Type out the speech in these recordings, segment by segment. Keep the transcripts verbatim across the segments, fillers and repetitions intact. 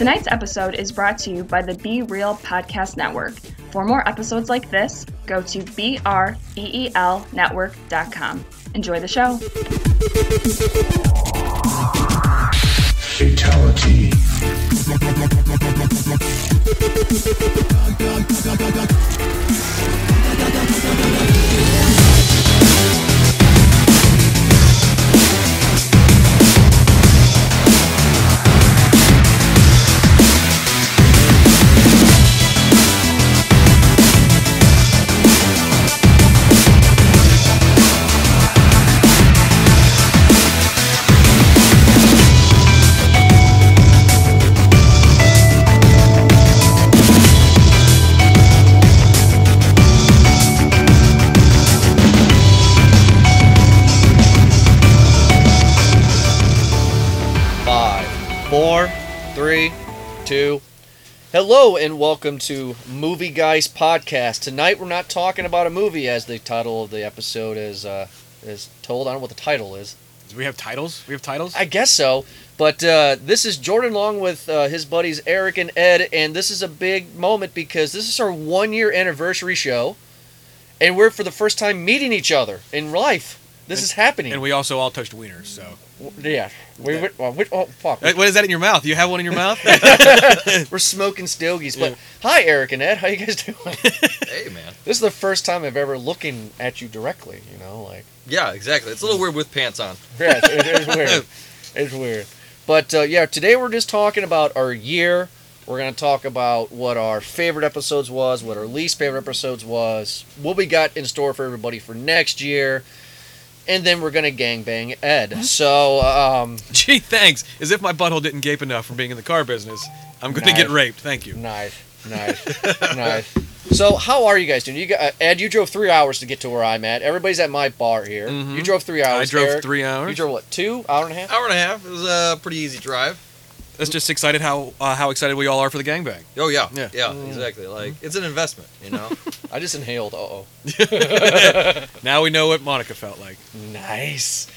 Tonight's episode is brought to you by the Be Real Podcast Network. For more episodes like this, go to B R E E L network dot com. Enjoy the show. Fatality. Two. Hello and welcome to Movie Guys Podcast. Tonight we're not talking about a movie, as the title of the episode is uh, is told. I don't know what the title is. Do we have titles? We have titles? I guess so. But uh, this is Jordan Long with uh, his buddies Eric and Ed, and this is a big moment because this is our one-year anniversary show, and we're for the first time meeting each other in life. This and, is happening. And we also all touched wieners, so... Yeah. We, we, we, oh, fuck. What is that in your mouth? You have one in your mouth? We're smoking stogies. But yeah. Hi, Eric and Ed. How you guys doing? Hey, man. This is the first time I've ever looking at you directly, you know? like. Yeah, exactly. It's a little weird with pants on. Yeah, it, it is weird. It's weird. But, uh, yeah, today we're just talking about our year. We're going to talk about what our favorite episodes was, what our least favorite episodes was, what we got in store for everybody for next year. And then we're going to gangbang Ed. So, um... Gee, thanks. As if my butthole didn't gape enough from being in the car business, I'm going to get raped. Thank you. Nice. Nice. Nice. So, how are you guys doing? You got, uh, Ed, you drove three hours to get to where I'm at. Everybody's at my bar here. Mm-hmm. You drove three hours. I drove Eric. three hours. You drove, what, two? Hour and a half? Hour and a half. It was a pretty easy drive. That's just excited how uh, how excited we all are for the gangbang. Oh, yeah. Yeah, yeah mm. exactly. Like, it's an investment, you know? I just inhaled, uh-oh. Now we know what Monica felt like. Nice.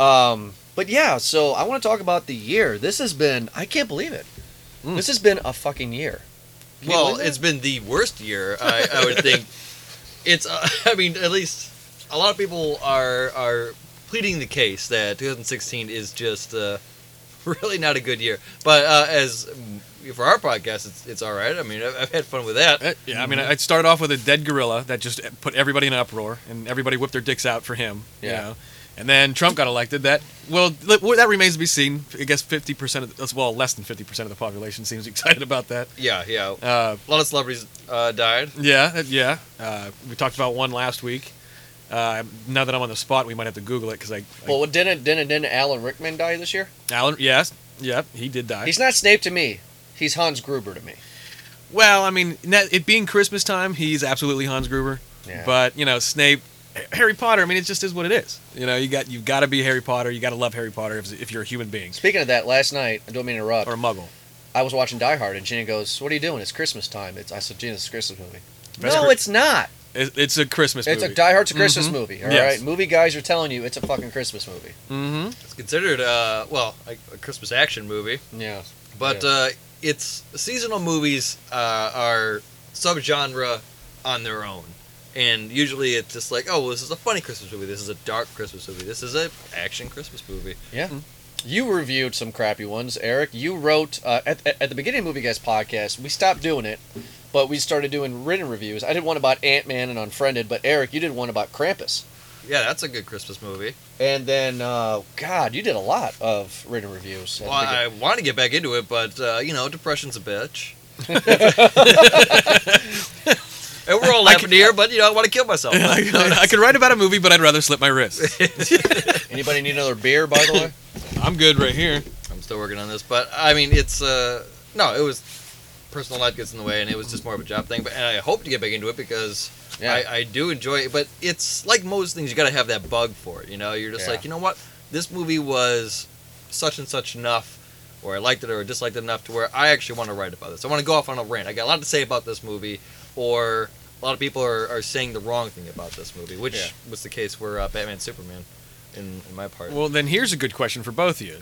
Um, but, yeah, so I want to talk about the year. This has been, I can't believe it. Mm. This has been a fucking year. Can well, it's been the worst year, I, I would think. It's, uh, I mean, at least a lot of people are, are pleading the case that twenty sixteen is just... Uh, Really not a good year, but uh, as for our podcast, it's it's all right. I mean, I've, I've had fun with that. Uh, yeah, I mean, I'd start off with a dead gorilla that just put everybody in an uproar, and everybody whipped their dicks out for him. Yeah, you know? And then Trump got elected. That well, that remains to be seen. I guess fifty percent of well, less than fifty percent of the population seems excited about that. Yeah, yeah. Uh, a lot of celebrities uh, died. Yeah, yeah. Uh, we talked about one last week. Uh, now that I'm on the spot, we might have to Google it because I, I. Well, didn't didn't didn't Alan Rickman die this year? Alan, yes, yep, he did die. He's not Snape to me. He's Hans Gruber to me. Well, I mean, it being Christmas time, he's absolutely Hans Gruber. Yeah. But you know, Snape, Harry Potter. I mean, it just is what it is. You know, you got you've got to be Harry Potter. You got to love Harry Potter if, if you're a human being. Speaking of that, last night I don't mean to interrupt. Or a Muggle. I was watching Die Hard, and Gina goes, "What are you doing? It's Christmas time." It's I said, "Gina, it's a Christmas movie." Best no, cri- it's not. It's a Christmas movie. It's a Die Hard's a Christmas mm-hmm. movie, all yes. right? Movie guys are telling you it's a fucking Christmas movie. Mm-hmm. It's considered, uh, well, a, a Christmas action movie. Yeah. But yeah. Uh, it's seasonal movies uh, are subgenre on their own. And usually it's just like, oh, well, this is a funny Christmas movie. This is a dark Christmas movie. This is an action Christmas movie. Yeah. Mm-hmm. You reviewed some crappy ones, Eric. You wrote, uh, at, at the beginning of Movie Guys Podcast, we stopped doing it. But we started doing written reviews. I did one about Ant-Man and Unfriended, but Eric, you did one about Krampus. Yeah, that's a good Christmas movie. And then, uh, God, you did a lot of written reviews. Well, I, I want to get back into it, but, uh, you know, depression's a bitch. And we're all laughing here, but, you know, I want to kill myself. I, I, I could write about a movie, but I'd rather slip my wrist. Anybody need another beer, by the way? I'm good right here. I'm still working on this, but, I mean, it's, uh, no, it was... personal life gets in the way, and it was just more of a job thing. But and I hope to get back into it because yeah. I, I do enjoy it. But it's like most things, you got to have that bug for it. You know, you're just yeah. like, you know what, this movie was such and such enough, or I liked it or disliked it enough to where I actually want to write about this. I want to go off on a rant. I got a lot to say about this movie, or a lot of people are, are saying the wrong thing about this movie, which yeah. was the case for uh, Batman Superman, in, in my part. Well, then here's a good question for both of you: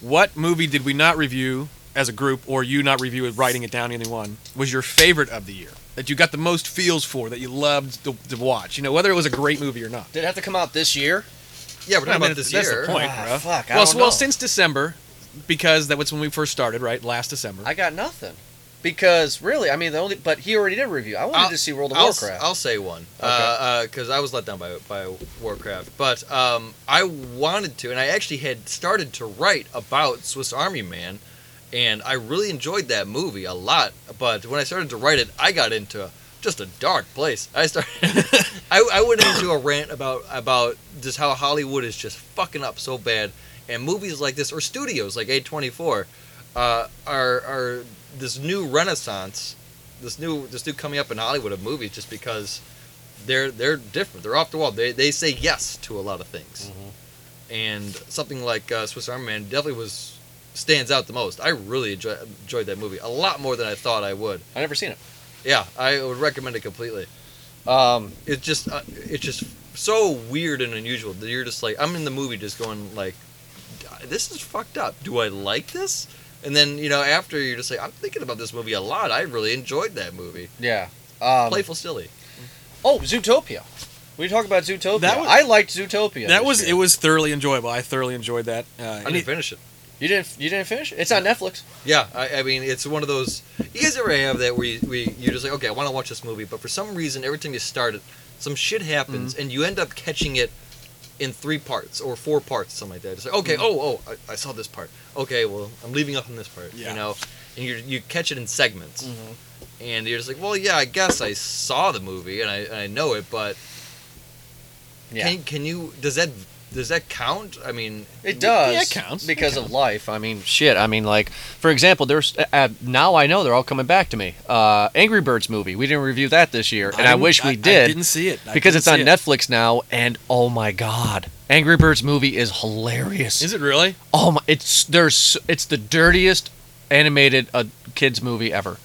what movie did we not review as a group, or you not review it, writing it down, either one, was your favorite of the year? That you got the most feels for, that you loved to, to watch? You know, whether it was a great movie or not. Did it have to come out this year? Yeah, we're talking I mean, about this that's year. That's the point, ah, bro. Fuck, I well, don't know. Well, since December, because that was when we first started, right? Last December. I got nothing. Because, really, I mean, the only... But he already did a review. I wanted I'll, to see World of I'll Warcraft. S- I'll say one. Because okay. uh, uh, I was let down by by Warcraft. But um, I wanted to, and I actually had started to write about Swiss Army Man, and I really enjoyed that movie a lot. But when I started to write it, I got into just a dark place. I started... I, I went into a rant about, about just how Hollywood is just fucking up so bad, and movies like this, or studios like A twenty-four, uh, are... are this new renaissance, this new this new coming up in Hollywood of movies, just because they're they're different. They're off the wall. They they say yes to a lot of things, mm-hmm. and something like uh, Swiss Army Man definitely was stands out the most. I really enjoy, enjoyed that movie a lot more than I thought I would. I never seen it. Yeah, I would recommend it completely. Um, it's just uh, it's just so weird and unusual that you're just like, I'm in the movie just going like, this is fucked up. Do I like this? And then, you know, after, you're just like, I'm thinking about this movie a lot. I really enjoyed that movie. Yeah. Um, Playful, silly. Oh, Zootopia. We talk about Zootopia. That was, I liked Zootopia. That was year. It was thoroughly enjoyable. I thoroughly enjoyed that. Uh, I didn't it, finish it. You didn't You didn't finish it? It's on Netflix. Yeah. I, I mean, it's one of those... You guys ever have that where you, where you're just like, okay, I want to watch this movie, but for some reason, every time you start it, some shit happens, mm-hmm. and you end up catching it in three parts or four parts, something like that. It's like, okay, mm-hmm. oh, oh, I, I saw this part. Okay, well, I'm leaving up on this part, yeah. you know? And you you catch it in segments. Mm-hmm. And you're just like, well, yeah, I guess I saw the movie and I and I know it, but yeah. can can you, does that does that count? I mean... It does. Yeah, it counts. Because it counts. Of life. I mean, shit. I mean, like, for example, there's uh, now I know they're all coming back to me. Uh, Angry Birds movie. We didn't review that this year, and I, I wish we did. I didn't see it. I because it's on it. Netflix now, and oh my God. Angry Birds movie is hilarious. Is it really? Oh my, it's, there's, it's the dirtiest animated uh, kids movie ever.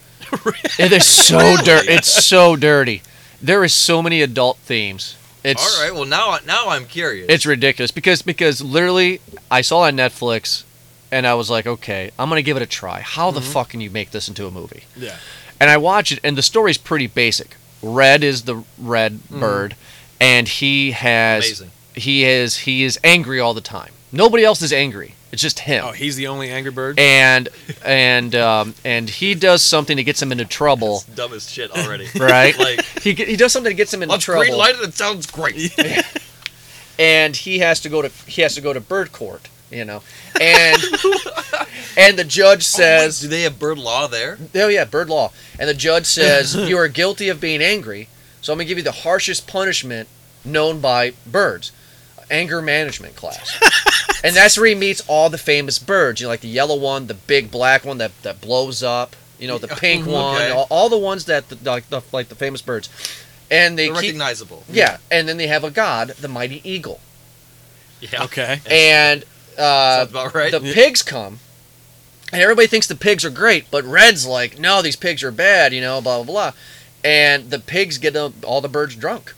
Really? It is so really? dirty. It's so dirty. There is so many adult themes. It's, all right. Well, now, now I'm curious. It's ridiculous because because literally I saw it on Netflix, and I was like, okay, I'm gonna give it a try. How mm-hmm. the fuck can you make this into a movie? Yeah. And I watch it, and the story's pretty basic. Red is the red mm-hmm. bird, and he has Amazing. he is he is angry all the time. Nobody else is angry. It's just him. Oh, he's the only angry bird? And and um, and he does something that gets him into trouble. That's dumb as shit already. Right? Like, he he does something that gets him into let's trouble. Let's green light it. It sounds great. Yeah. And he has to go to he has to go to bird court, you know. And and the judge says, oh my, do they have bird law there? Oh yeah, bird law. And the judge says, you are guilty of being angry, so I'm going to give you the harshest punishment known by birds. Anger management class. And that's where he meets all the famous birds. You know, like the yellow one, the big black one that, that blows up, you know, the pink okay. one, all, all the ones that, the, like, the, like the famous birds. And they They're keep, recognizable. Yeah, and then they have a god, the mighty eagle. Yeah. Okay. And uh, sounds about right. The yeah. pigs come, and everybody thinks the pigs are great, but Red's like, no, these pigs are bad, you know, blah, blah, blah. And the pigs get them, all the birds drunk.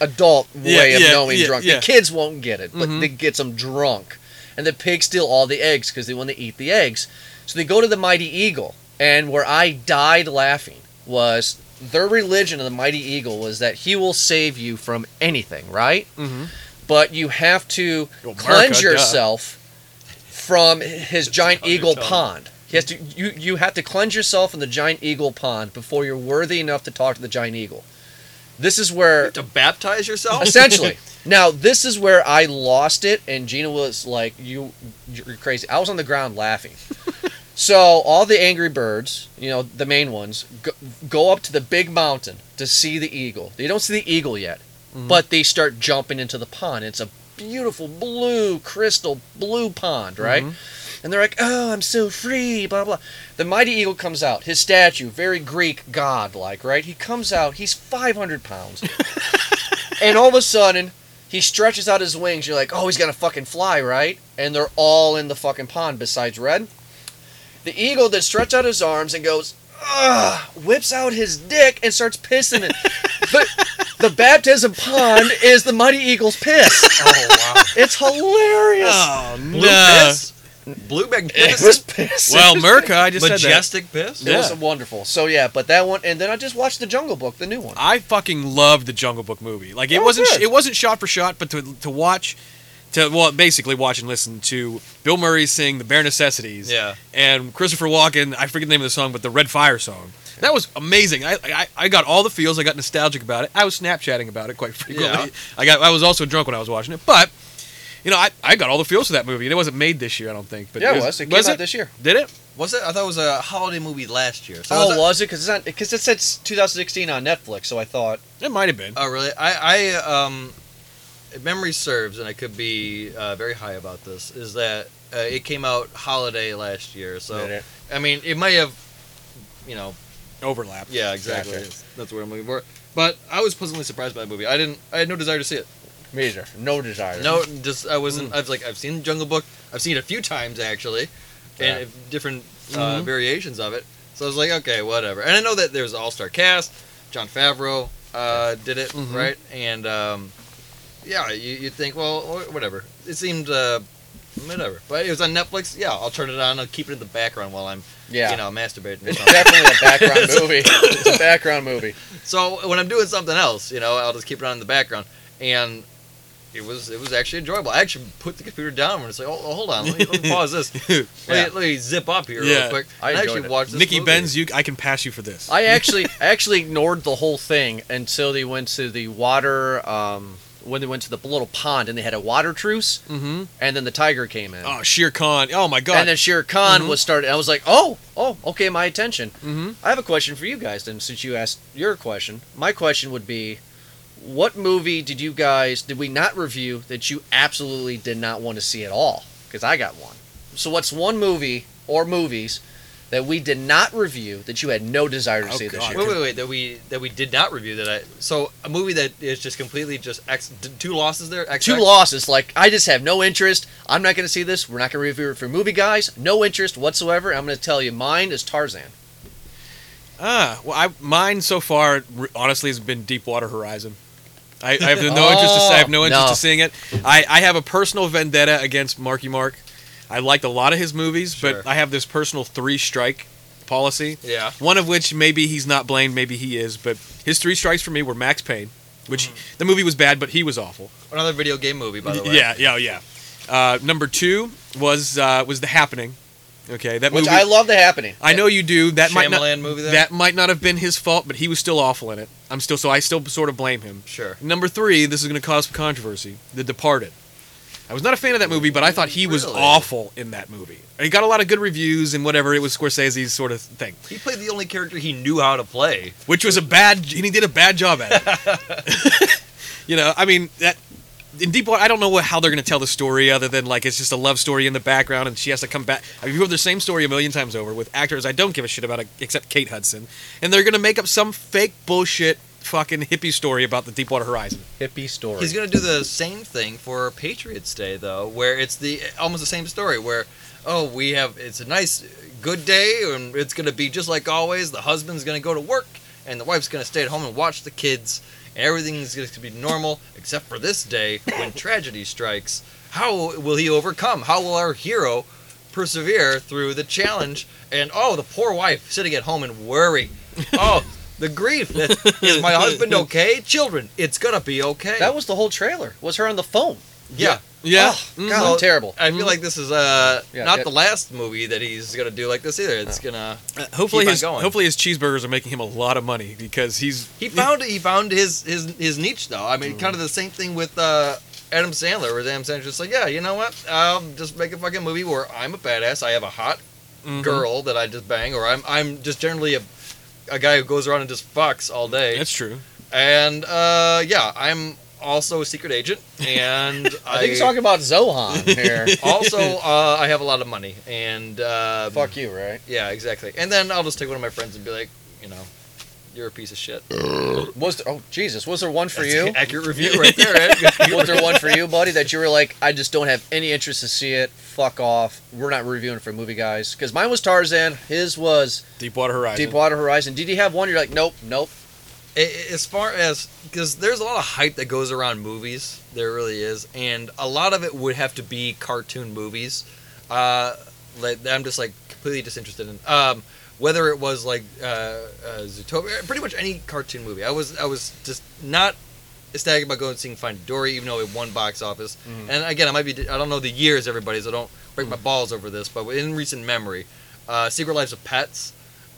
Adult yeah, way of yeah, knowing yeah, drunk. Yeah. The kids won't get it, but mm-hmm. it gets them drunk. And the pigs steal all the eggs because they want to eat the eggs. So they go to the mighty eagle, and where I died laughing was their religion of the mighty eagle was that he will save you from anything, right? Mm-hmm. But you have to well, America, cleanse yourself duh. from his giant eagle pond. He has to, you, you have to cleanse yourself in the giant eagle pond before you're worthy enough to talk to the giant eagle. This is where... You have to baptize yourself? Essentially. Now, this is where I lost it, and Gina was like, you, you're crazy. I was on the ground laughing. So, all the angry birds, you know, the main ones, go, go up to the big mountain to see the eagle. They don't see the eagle yet, mm-hmm. but they start jumping into the pond. It's a beautiful blue, crystal blue pond, right? Mm-hmm. And they're like, oh, I'm so free, blah, blah. The mighty eagle comes out, his statue, very Greek god-like, right? He comes out, he's five hundred pounds. And all of a sudden, he stretches out his wings. You're like, oh, he's going to fucking fly, right? And they're all in the fucking pond besides Red. The eagle then stretches out his arms and goes, ugh, whips out his dick and starts pissing it. But the baptism pond is the mighty eagle's piss. Oh, wow. It's hilarious. Oh, no. Blue piss. Blue magnificent piss. Well, Merca, I just Majestic said that. Majestic piss? It yeah. was wonderful. So, yeah, but that one, and then I just watched The Jungle Book, the new one. I fucking loved The Jungle Book movie. Like, it that wasn't was it wasn't shot for shot, but to to watch, to well, basically watch and listen to Bill Murray sing The Bare Necessities. Yeah. And Christopher Walken, I forget the name of the song, but the Red Fire song. That was amazing. I, I I got all the feels. I got nostalgic about it. I was Snapchatting about it quite frequently. Yeah. I got I was also drunk when I was watching it, but... You know, I, I got all the feels for that movie, and it wasn't made this year, I don't think. But yeah, it was. It came was out it? this year. Did it? Was it? I thought it was a holiday movie last year. So oh, was it? Because it? It said two thousand sixteen on Netflix, so I thought... It might have been. Oh, really? I, I um, if memory serves, and I could be uh, very high about this, is that uh, it came out holiday last year. So, did it? I mean, it might have, you know... Overlapped. Yeah, exactly. Gotcha. That's what I'm looking for. But I was pleasantly surprised by the movie. I didn't. I had no desire to see it. Me either. No desire. No, just I wasn't. Mm. I was like, I've seen The Jungle Book. I've seen it a few times actually, yeah. and different uh, mm-hmm. variations of it. So I was like, okay, whatever. And I know that there's an all-star cast. Jon Favreau uh, did it, mm-hmm. right? And um, yeah, you you think, well, whatever. It seemed uh, whatever, but it was on Netflix. Yeah, I'll turn it on. I'll keep it in the background while I'm yeah. you know masturbating. Or something. It's definitely a background movie. It's a background movie. So when I'm doing something else, you know, I'll just keep it on in the background and. It was it was actually enjoyable. I actually put the computer down and it's like, oh, hold on, let me, let me pause this. Let, yeah. me, let me zip up here yeah. real quick. I, I actually it. watched this Nikki movie. Benz, you, I can pass you for this. I actually I actually ignored the whole thing until they went to the water, um, when they went to the little pond and they had a water truce, mm-hmm. and then the tiger came in. Oh, Shere Khan. Oh, my God. And then Shere Khan mm-hmm. was started. I was like, oh, oh, okay, my attention. Mm-hmm. I have a question for you guys then, since you asked your question. My question would be, what movie did you guys, did we not review that you absolutely did not want to see at all? Because I got one. So what's one movie or movies that we did not review that you had no desire to oh, see God. this year? Wait, wait, wait. That we that we did not review that I... So a movie that is just completely just... Ex, two losses there? Ex, two ex? losses. Like, I just have no interest. I'm not going to see this. We're not going to review it for Movie Guys. No interest whatsoever. I'm going to tell you, mine is Tarzan. Ah, well, I, mine so far, honestly, has been Deepwater Horizon. I, I have no oh, interest. To, I have no interest no. in seeing it. I, I have a personal vendetta against Marky Mark. I liked a lot of his movies, sure. but I have this personal three strike policy. Yeah. One of which maybe he's not blamed, maybe he is. But his three strikes for me were Max Payne, which mm. the movie was bad, but he was awful. Another video game movie, by the way. Yeah, yeah, yeah. Uh, number two was uh, was The Happening. Okay, that which movie, I love The Happening. I know you do. That Shyamalan might not, movie there? That might not have been his fault, but he was still awful in it. I'm still so I still sort of blame him. Sure. Number three, this is going to cause some controversy. The Departed. I was not a fan of that movie, but I thought he really? was awful in that movie. He got a lot of good reviews and whatever. It was Scorsese's sort of thing. He played the only character he knew how to play, which was a bad. And he did a bad job at it. You know, I mean that. In Deepwater, I don't know how they're going to tell the story other than, like, it's just a love story in the background and she has to come back. I mean, you have the same story a million times over with actors I don't give a shit about except Kate Hudson. And they're going to make up some fake bullshit fucking hippie story about the Deepwater Horizon. Hippie story. He's going to do the same thing for Patriots Day, though, where it's the almost the same story where, oh, we have, it's a nice, good day and it's going to be just like always. The husband's going to go to work and the wife's going to stay at home and watch the kids. Everything's going to be normal except for this day when tragedy strikes. How will he overcome? How will our hero persevere through the challenge? And, oh, the poor wife sitting at home and worry. Oh, the grief. That, is my husband okay? Children, it's going to be okay. That was the whole trailer. Was her on the phone. Yeah. Yeah. yeah. Oh, God, so, I'm terrible. I feel like this is uh, yeah, not yeah. the last movie that he's going to do like this either. It's going to uh, hopefully his going. hopefully his cheeseburgers are making him a lot of money because he's He found he, he found his, his his niche though. I mean, mm. kind of the same thing with uh, Adam Sandler, where Adam Sandler's just like, yeah, you know what? I'll just make a fucking movie where I'm a badass, I have a hot mm-hmm. girl that I just bang, or I'm I'm just generally a a guy who goes around and just fucks all day. That's true. And uh, yeah, I'm also a secret agent, and I, I think he's talking about Zohan here. Also, uh, I have a lot of money, and um, fuck you, right? Yeah, exactly. And then I'll just take one of my friends and be like, you know, you're a piece of shit. Was there, oh Jesus, was there one for That's you? An accurate review right there. Right? Was there one for you, buddy, that you were like, I just don't have any interest to see it. Fuck off. We're not reviewing for Movie Guys because mine was Tarzan. His was Deepwater Horizon. Deepwater Horizon. Did you have one? You're like, nope, nope. As far as, because there's a lot of hype that goes around movies, there really is, and a lot of it would have to be cartoon movies. Uh, I'm just like completely disinterested in um, whether it was like uh, uh, Zootopia, pretty much any cartoon movie. I was I was just not ecstatic about going and seeing Finding Dory, even though it won box office. Mm. And again, I might be I don't know the years, everybody, so don't break mm. my balls over this. But in recent memory, uh, Secret Lives of Pets.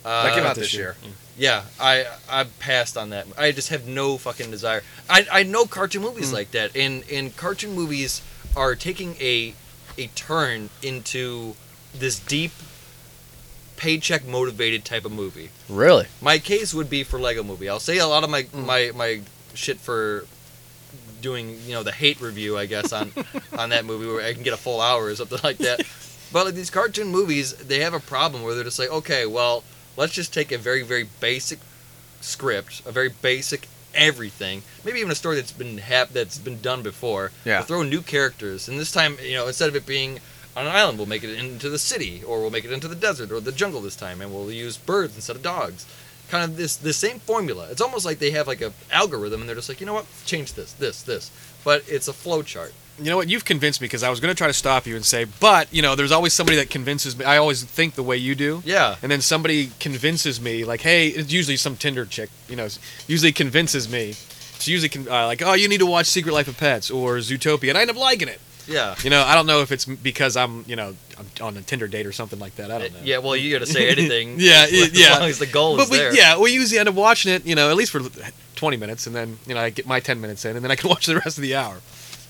Uh, that came out this, this year. year. Mm. Yeah, I I passed on that. I just have no fucking desire. I I know cartoon movies mm. like that, and and cartoon movies are taking a a turn into this deep paycheck motivated type of movie. Really? My case would be for Lego Movie. I'll say a lot of my mm. my, my shit for doing, you know, the hate review, I guess, on on that movie where I can get a full hour or something like that. But like, these cartoon movies, they have a problem where they're just like, okay, well, let's just take a very, very basic script, a very basic everything, maybe even a story that's been hap- that's been done before, yeah. We'll throw new characters. And this time, you know, instead of it being on an island, we'll make it into the city, or we'll make it into the desert, or the jungle this time, and we'll use birds instead of dogs. Kind of this the same formula. It's almost like they have like a algorithm, and they're just like, you know what, change this, this, this. But it's a flow chart. You know what? You've convinced me, because I was going to try to stop you and say, but, you know, there's always somebody that convinces me. I always think the way you do. Yeah. And then somebody convinces me, like, hey, it's usually some Tinder chick, you know, usually convinces me. She usually, con- uh, like, oh, you need to watch Secret Life of Pets or Zootopia, and I end up liking it. Yeah. You know, I don't know if it's because I'm, you know, I'm on a Tinder date or something like that. I don't know. Yeah, well, you got to say anything. yeah, as yeah. As long as the goal but is we, there. Yeah, we usually end up watching it, you know, at least for twenty minutes, and then, you know, I get my ten minutes in, and then I can watch the rest of the hour,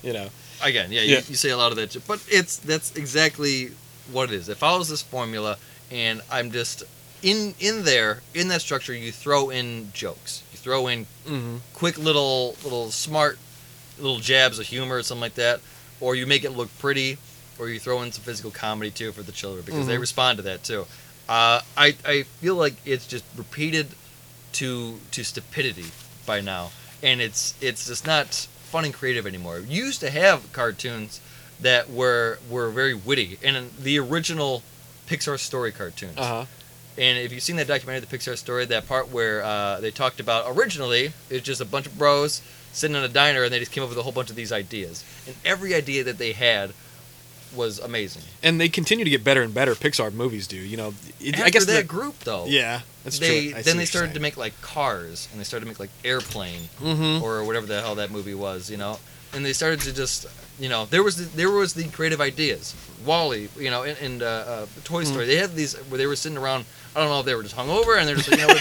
you know. Again, yeah, yeah. You, you say a lot of that, but it's that's exactly what it is. It follows this formula, and I'm just in in there in that structure. You throw in jokes, you throw in mm-hmm. quick little little smart little jabs of humor or something like that, or you make it look pretty, or you throw in some physical comedy too for the children, because mm-hmm. they respond to that too. Uh, I I feel like it's just repeated to to stupidity by now, and it's it's just not fun and creative anymore. We used to have cartoons that were were very witty, and the original Pixar story cartoons. Uh-huh. And if you've seen that documentary, The Pixar Story, that part where uh, they talked about originally it's just a bunch of bros sitting in a diner, and they just came up with a whole bunch of these ideas, and every idea that they had was amazing. And they continue to get better and better. Pixar movies do, you know. It, After I guess that the, group, though. Yeah, that's they, true. I then they started saying. to make like Cars, and they started to make like Airplane, mm-hmm. or whatever the hell that movie was, you know. And they started to just, you know, there was the, there was the creative ideas. Wall-E, you know, and, and uh, uh, Toy Story. Mm-hmm. They had these where they were sitting around. I don't know if they were just hungover, and they're just like, you know,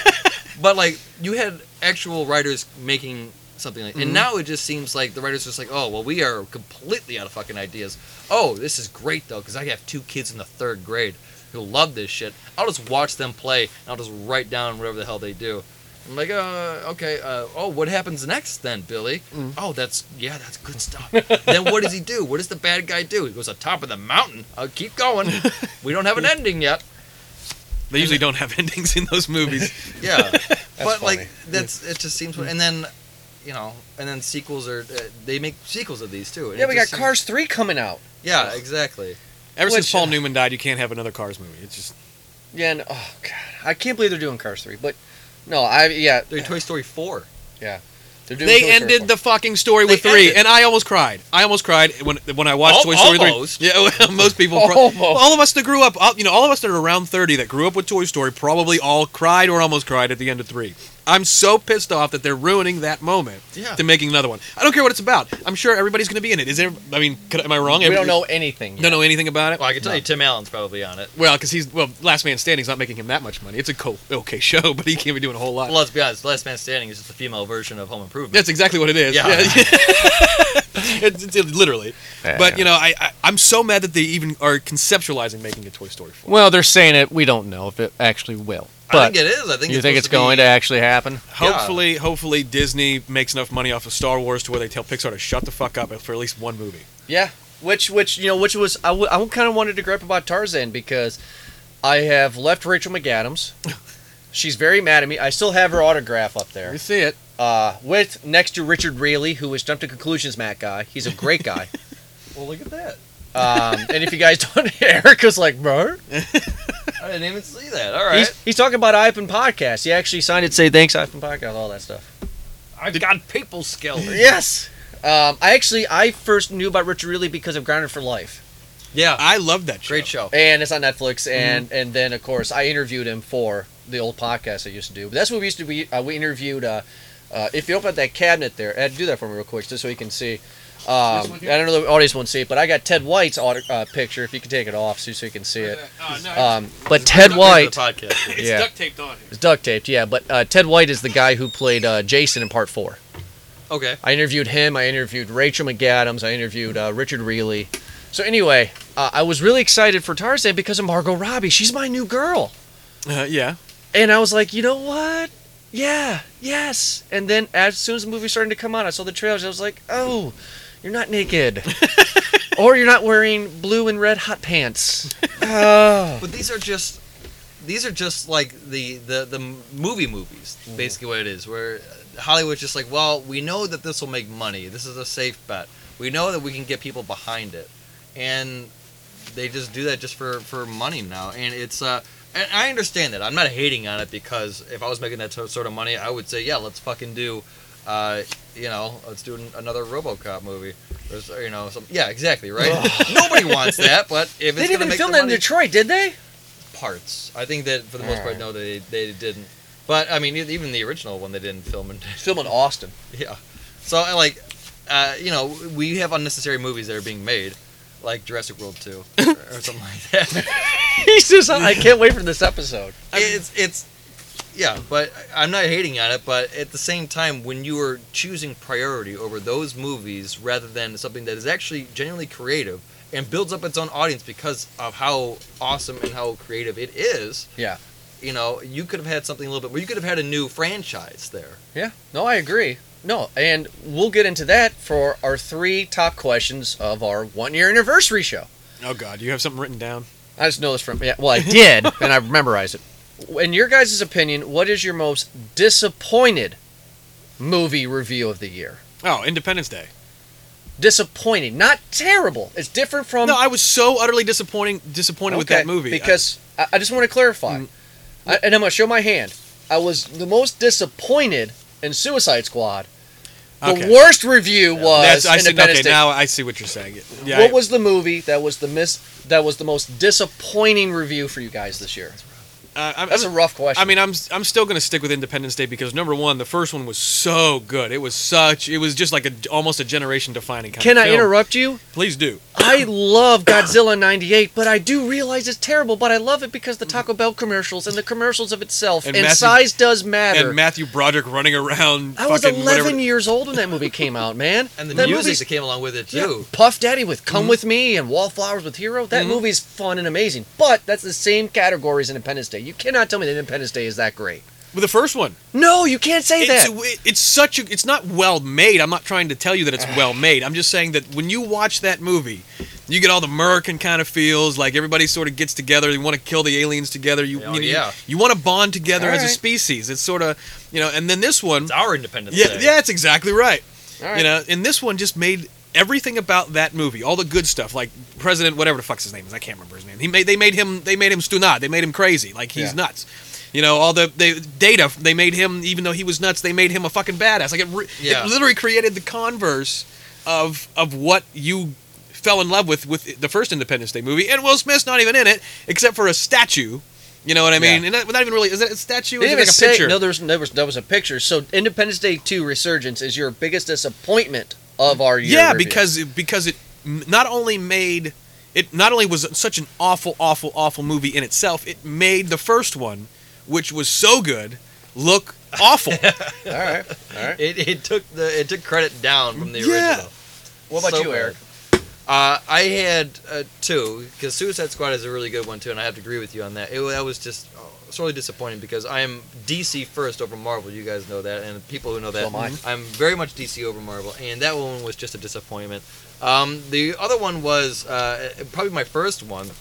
but like you had actual writers making something like, mm-hmm. and now it just seems like the writers are just like, oh, well, we are completely out of fucking ideas. Oh, this is great though, because I have two kids in the third grade who love this shit. I'll just watch them play, and I'll just write down whatever the hell they do. I'm like, uh, okay, uh, oh, what happens next then, Billy? Mm-hmm. Oh, that's, yeah, that's good stuff. Then what does he do? What does the bad guy do? He goes on top of the mountain. I'll keep going. We don't have an ending yet. They usually don't have endings in those movies. Yeah, but funny. Like that's it just seems, and then. You know, and then sequels are... Uh, they make sequels of these, too. Yeah, we got seems... Cars Three coming out. Yeah, exactly. Ever Which, since Paul uh, Newman died, you can't have another Cars movie. It's just... Yeah, and... No, oh, God. I can't believe they're doing Cars Three, but... No, I... Yeah. They're Toy Story Four. Yeah. They're doing they Toy ended Story the fucking story with they Three, ended. And I almost cried. I almost cried when when I watched Al- Toy Story almost. Three. Yeah, most people... almost. Pro- all of us that grew up... All, you know, all of us that are around thirty that grew up with Toy Story probably all cried or almost cried at the end of Three. I'm so pissed off that they're ruining that moment yeah. to making another one. I don't care what it's about. I'm sure everybody's going to be in it. Is there? I mean, could, am I wrong? We Everybody, don't know anything. Don't yet. know anything about it. Well, I can tell no. you, Tim Allen's probably on it. Well, because he's well, Last Man Standing's not making him that much money. It's a cool, okay show, but he can't be doing a whole lot. Well, let's be honest. Last Man Standing is just a female version of Home Improvement. That's exactly what it is. Yeah, yeah. it's, it's, it's, literally. Yeah, but yeah. you know, I, I I'm so mad that they even are conceptualizing making a Toy Story Four. Well, they're saying it. We don't know if it actually will. But I think it is. I think you it's think it's to be... going to actually happen. Hopefully, yeah. hopefully Disney makes enough money off of Star Wars to where they tell Pixar to shut the fuck up for at least one movie. Yeah, which which you know, which was I, w- I kind of wanted to gripe about Tarzan because I have left Rachel McAdams. She's very mad at me. I still have her autograph up there. You see it uh, with next to Richard Reilly, who is Jump to Conclusions Matt guy. He's a great guy. Well, look at that. Um, and if you guys don't, Erica's like, bro. I didn't even see that. All right. He's, he's talking about iPhone Podcast. He actually signed it, say thanks, iPhone Podcast, all that stuff. I've got people skills. Yes. Um, I actually, I first knew about Richard Reilly because of Grounded for Life. Yeah, I love that show. Great show. And it's on Netflix. And mm-hmm. and then, of course, I interviewed him for the old podcast I used to do. But that's what we used to be. Uh, we interviewed, uh, uh, if you open up that cabinet there, Ed, do that for me real quick just so you can see. Um, I don't know the audience won't see it, but I got Ted White's auto, uh, picture. If you can take it off so, so you can see it. Uh, no, um, but Ted White... It's yeah. duct taped on here. It's duct taped, yeah. But uh, Ted White is the guy who played uh, Jason in part four. Okay. I interviewed him. I interviewed Rachel McAdams. I interviewed uh, Richard Reilly. So anyway, uh, I was really excited for Tarzan because of Margot Robbie. She's my new girl. Uh, yeah. And I was like, you know what? Yeah. Yes. And then as soon as the movie started to come on, I saw the trailers. I was like, oh... You're not naked. Or you're not wearing blue and red hot pants. Oh. But these are just these are just like the, the, the movie movies, basically what it is, where Hollywood's just like, well, we know that this will make money. This is a safe bet. We know that we can get people behind it. And they just do that just for, for money now. And it's uh, and I understand that. I'm not hating on it because if I was making that sort of money, I would say, yeah, let's fucking do... Uh, you know, let's do another RoboCop movie. There's, you know, some yeah, exactly, right. Nobody wants that, but if it's they didn't even make film that money, in Detroit, did they? Parts. I think that for the most part, no, they they didn't. But I mean, even the original one, they didn't film in film in Austin. Yeah. So like, uh, you know, we have unnecessary movies that are being made, like Jurassic World two or, or something like that. He's just, I can't wait for this episode. It's it's. Yeah, but I'm not hating on it, but at the same time, when you are choosing priority over those movies rather than something that is actually genuinely creative and builds up its own audience because of how awesome and how creative it is, yeah, you know, you could have had something a little bit where you could have had a new franchise there. Yeah, no, I agree. No, and we'll get into that for our three top questions of our one-year anniversary show. Oh, God, you have something written down? I just know this from, yeah, well, I did, and I memorized it. In your guys' opinion, what is your most disappointed movie review of the year? Oh, Independence Day. Disappointing, not terrible. It's different from... No, I was so utterly disappointing, disappointed okay, with that movie. Because I, I just want to clarify, mm, I, and I'm going to show my hand. I was the most disappointed in Suicide Squad. The okay. worst review yeah. was I Independence see, okay, Day. Now I see what you're saying. Yeah, what I, was the movie that was the mis- that was the most disappointing review for you guys this year? Uh, I'm, That's a rough question. I mean, I'm I'm still going to stick with Independence Day because, number one, the first one was so good. It was such... It was just like a, almost a generation-defining kind Can of Can I film. Interrupt you? Please do. I love Godzilla ninety-eight, but I do realize it's terrible, but I love it because the Taco Bell commercials and the commercials of itself, and, and Matthew, size does matter. And Matthew Broderick running around I was eleven whatever. years old when that movie came out, man. And the that music that came along with it, too. Yeah, Puff Daddy with Come mm-hmm. With Me and Wallflowers with Hero. That mm-hmm. movie's fun and amazing, but that's the same category as Independence Day. You cannot tell me that Independence Day is that great. With the first one. No, you can't say it's, that. It, it's such a... It's not well made. I'm not trying to tell you that it's well made. I'm just saying that when you watch that movie, you get all the American kind of feels, like everybody sort of gets together. You want to kill the aliens together. You oh, you, yeah. you, you want to bond together all as right. a species. It's sort of... You know, and then this one... It's our Independence yeah, Day. Yeah, that's exactly right. All right. You know, and this one just made... Everything about that movie, all the good stuff, like President, whatever the fuck's his name is, I can't remember his name. He made, they made him, they made him stunad, they made him crazy, like he's yeah. nuts. You know, all the they, Data, they made him, even though he was nuts, they made him a fucking badass. Like it, re, yeah. it literally created the converse of of what you fell in love with with the first Independence Day movie, and Will Smith's not even in it except for a statue. You know what I mean? Yeah. And not, not even really. Is that a statue? Or is it like a say, picture? No, there was, there was there was a picture. So Independence Day two Resurgence is your biggest disappointment of our year. Yeah, review. because because it not only made it not only was such an awful, awful, awful movie in itself. It made the first one, which was so good, look awful. all right, all right. It it took the it took credit down from the yeah. original. What about so you, Eric? Uh, I had uh, two because Suicide Squad is a really good one too, and I have to agree with you on that. It that was just oh, sorely disappointing because I am D C first over Marvel. You guys know that, and people who know that, so am I. I'm very much D C over Marvel, and that one was just a disappointment. Um, the other one was uh, probably my first one.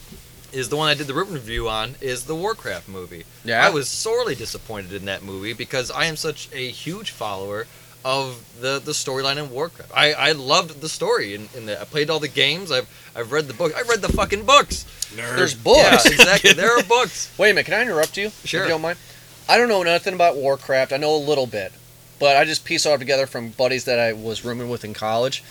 Is the one I did the written review on is the Warcraft movie. Yeah, I was sorely disappointed in that movie because I am such a huge follower of the, the storyline in Warcraft. I, I loved the story in, in that. I played all the games. I've I've read the books. I read the fucking books. Nerd. There's books. Yeah, exactly. There are books. Wait a minute. Can I interrupt you? Sure. If you don't mind. I don't know nothing about Warcraft. I know a little bit. But I just pieced it all together from buddies that I was rooming with in college.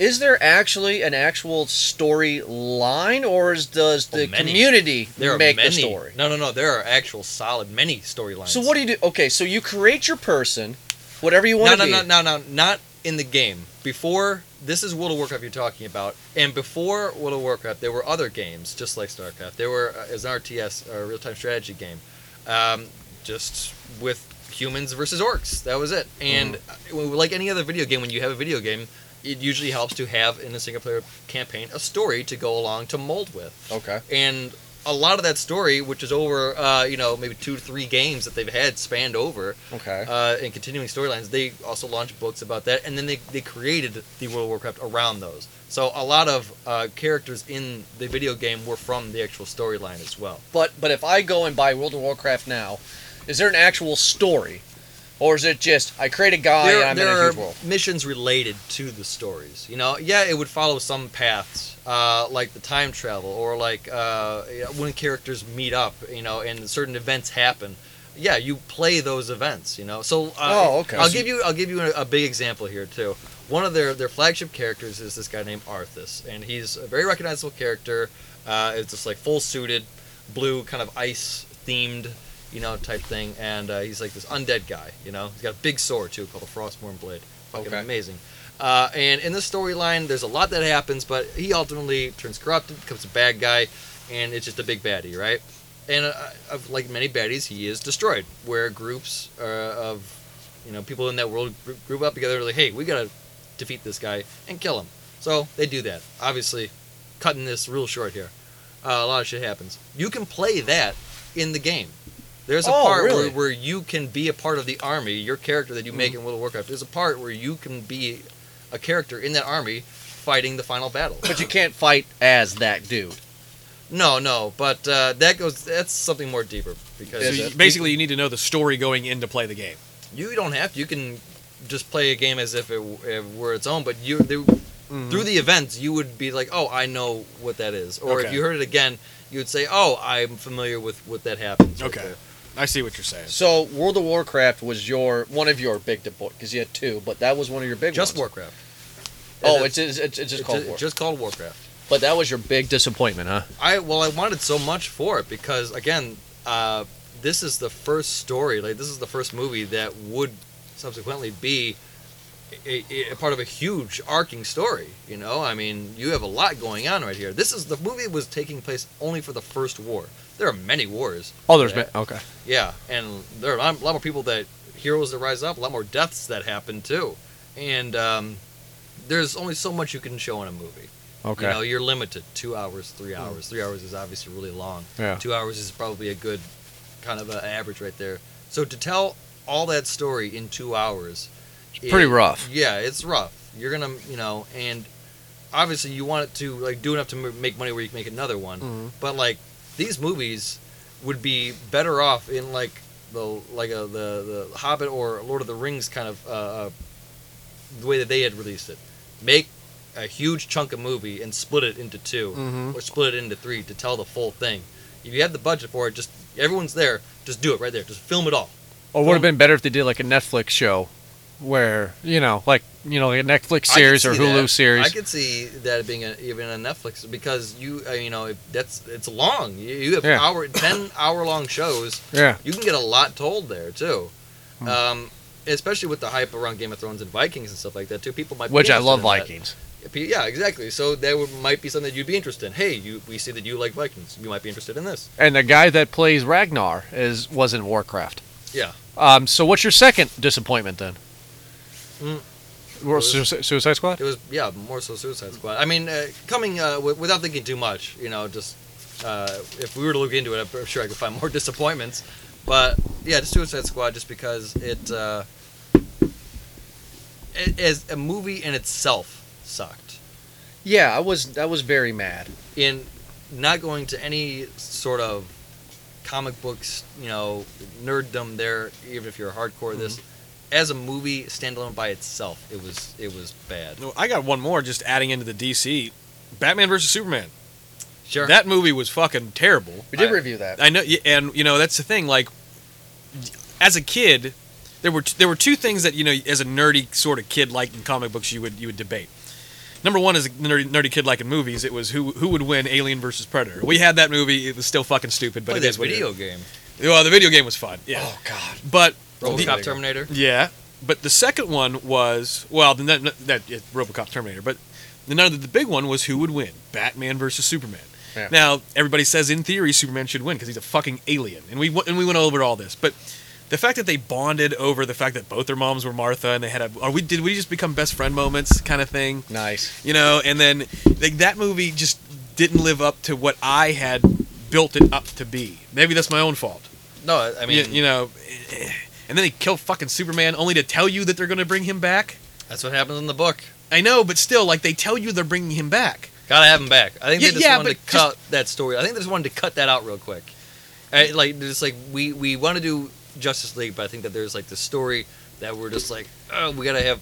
Is there actually an actual storyline, or is, does the oh, community there make the story? No, no, no. There are actual solid many storylines. So what do you do? Okay, so you create your person, whatever you want no, to no, be. No, no, no, no. Not in the game. Before, this is World of Warcraft you're talking about, and before World of Warcraft, there were other games, just like StarCraft. There were, uh, as an R T S, a real-time strategy game, um, just with humans versus orcs. That was it. And mm. like any other video game, when you have a video game, it usually helps to have, in a single-player campaign, a story to go along to mold with. Okay. And a lot of that story, which is over, uh, you know, maybe two to three games that they've had spanned over. Okay. Uh, and continuing storylines, they also launched books about that, and then they, they created the World of Warcraft around those. So a lot of uh, characters in the video game were from the actual storyline as well. But but if I go and buy World of Warcraft now, is there an actual story? Or is it just, I create a guy there, and I'm in a huge world? There are missions related to the stories. You know, yeah, it would follow some paths, uh, like the time travel, or like uh, when characters meet up, you know, and certain events happen. Yeah, you play those events, you know. So, uh, oh, okay. I'll so give you, I'll give you a, a big example here too. One of their, their flagship characters is this guy named Arthas, and he's a very recognizable character. Uh, it's just like full suited, blue, kind of ice themed, you know, type thing, and uh, he's like this undead guy, you know? He's got a big sword, too, called a Frostmourne Blade. Fucking okay. amazing. Uh, and in this storyline, there's a lot that happens, but he ultimately turns corrupted, becomes a bad guy, and it's just a big baddie, right? And uh, of, like many baddies, he is destroyed, where groups uh, of, you know, people in that world group up together, like, hey, we gotta defeat this guy and kill him. So they do that. Obviously, cutting this real short here. Uh, a lot of shit happens. You can play that in the game. There's a oh, part really? where, where you can be a part of the army, your character that you make mm-hmm. in World of Warcraft. There's a part where you can be a character in that army fighting the final battle. But you can't fight as that dude. No, no, but uh, that goes. That's something more deeper. Because so you, basically you need to know the story going in to play the game. You don't have to. You can just play a game as if it, it were its own, but you they, mm-hmm. through the events, you would be like, oh, I know what that is. Or okay. if you heard it again, you would say, oh, I'm familiar with what that happens. Okay. Right I see what you're saying. So World of Warcraft was your one of your big deploy because you had two, but that was one of your big just ones. Just Warcraft. Oh, it's it's, it's it's just called Warcraft. Just called Warcraft. But that was your big disappointment, huh? I well, I wanted so much for it because again, uh, this is the first story, like this is the first movie that would subsequently be a, a, a part of a huge arcing story. You know, I mean, you have a lot going on right here. This is the movie was taking place only for the first war. There are many wars. Oh, there's been... Okay. Yeah, and there are a lot more people that... Heroes that rise up, a lot more deaths that happen, too. And um, there's only so much you can show in a movie. Okay. You know, you're limited. Two hours, three hours. Mm. Three hours is obviously really long. Yeah. Two hours is probably a good kind of an average right there. So to tell all that story in two hours... It's pretty it, rough. Yeah, it's rough. You're going to, you know, and obviously you want it to, like, do enough to make money where you can make another one. Mm. But, like... These movies would be better off in like the like a, the the Hobbit or Lord of the Rings kind of uh, uh, the way that they had released it. Make a huge chunk of movie and split it into two mm-hmm. or split it into three to tell the full thing. If you have the budget for it, just everyone's there. Just do it right there. Just film it all. Or would have been better if they did like a Netflix show, where you know like you know like a Netflix series or Hulu that. series. I could see that being a, even a Netflix because you uh, you know it, that's it's long. You, you have yeah. hour ten hour long shows. Yeah, you can get a lot told there too, mm. um, especially with the hype around Game of Thrones and Vikings and stuff like that too. People might be which I love in Vikings. That. Yeah, exactly. So that would, might be something that you'd be interested in. Hey, you we see that you like Vikings. You might be interested in this. And the guy that plays Ragnar is was in Warcraft. Yeah. Um. So what's your second disappointment then? Mm. Was, Suicide Squad? It was yeah, more so Suicide Squad. I mean, uh, coming uh, w- without thinking too much, you know, just uh, if we were to look into it, I'm sure I could find more disappointments. But yeah, just Suicide Squad, just because it, uh, it as a movie in itself sucked. Yeah, I was I was very mad in not going to any sort of comic books, you know, nerddom there, even if you're hardcore mm-hmm. this. As a movie, standalone by itself, it was it was bad. No, I got one more just adding into the D C. Batman versus Superman. Sure. That movie was fucking terrible. We did I, review that. I know, and, you know, that's the thing. Like, as a kid, there were there were two things that, you know, as a nerdy sort of kid, like in comic books, you would you would debate. number one is nerdy, nerdy kid like in movies. It was who who would win Alien versus Predator. We had that movie. It was still fucking stupid, but oh, it is what it is. Video game. Well, the video game was fun. Yeah. Oh God. But RoboCop the, Terminator. Yeah. But the second one was well, the, that, that yeah, RoboCop Terminator. But another the big one was who would win Batman versus Superman. Yeah. Now everybody says in theory Superman should win because he's a fucking alien, and we and we went over all this, but. The fact that they bonded over the fact that both their moms were Martha, and they had a, are we did we just become best friend moments kind of thing? Nice, you know. And then like that movie just didn't live up to what I had built it up to be. Maybe that's my own fault. No, I mean, you, you know. And then they kill fucking Superman only to tell you that they're going to bring him back. That's what happens in the book. I know, but still, like they tell you they're bringing him back. Gotta have him back. I think yeah, they just yeah, wanted to just, cut that story. I think they just wanted to cut that out real quick. I, like just like we we want to do. Justice League, but I think that there's like this story that we're just like, oh, we gotta have.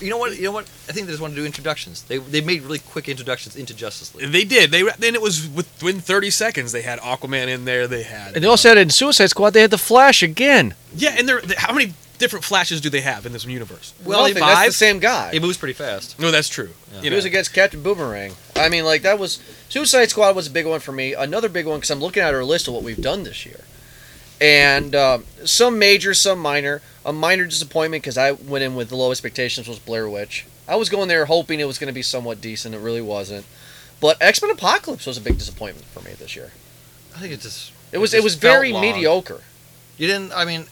You know what? You know what? I think they just want to do introductions. They they made really quick introductions into Justice League. They did. They then it was within thirty seconds they had Aquaman in there. They had and they also had in Suicide Squad. They had the Flash again. Yeah, and there how many different Flashes do they have in this universe? Well, well that's the same guy. He moves pretty fast. No, that's true. Yeah. He was against Captain Boomerang. I mean, like that was Suicide Squad was a big one for me. Another big one because I'm looking at our list of what we've done this year. And um, some major, some minor. A minor disappointment because I went in with the low expectations was Blair Witch. I was going there hoping it was going to be somewhat decent. It really wasn't. But X-Men Apocalypse was a big disappointment for me this year. I think it just it, it was just it was very long. Mediocre. You didn't. I mean,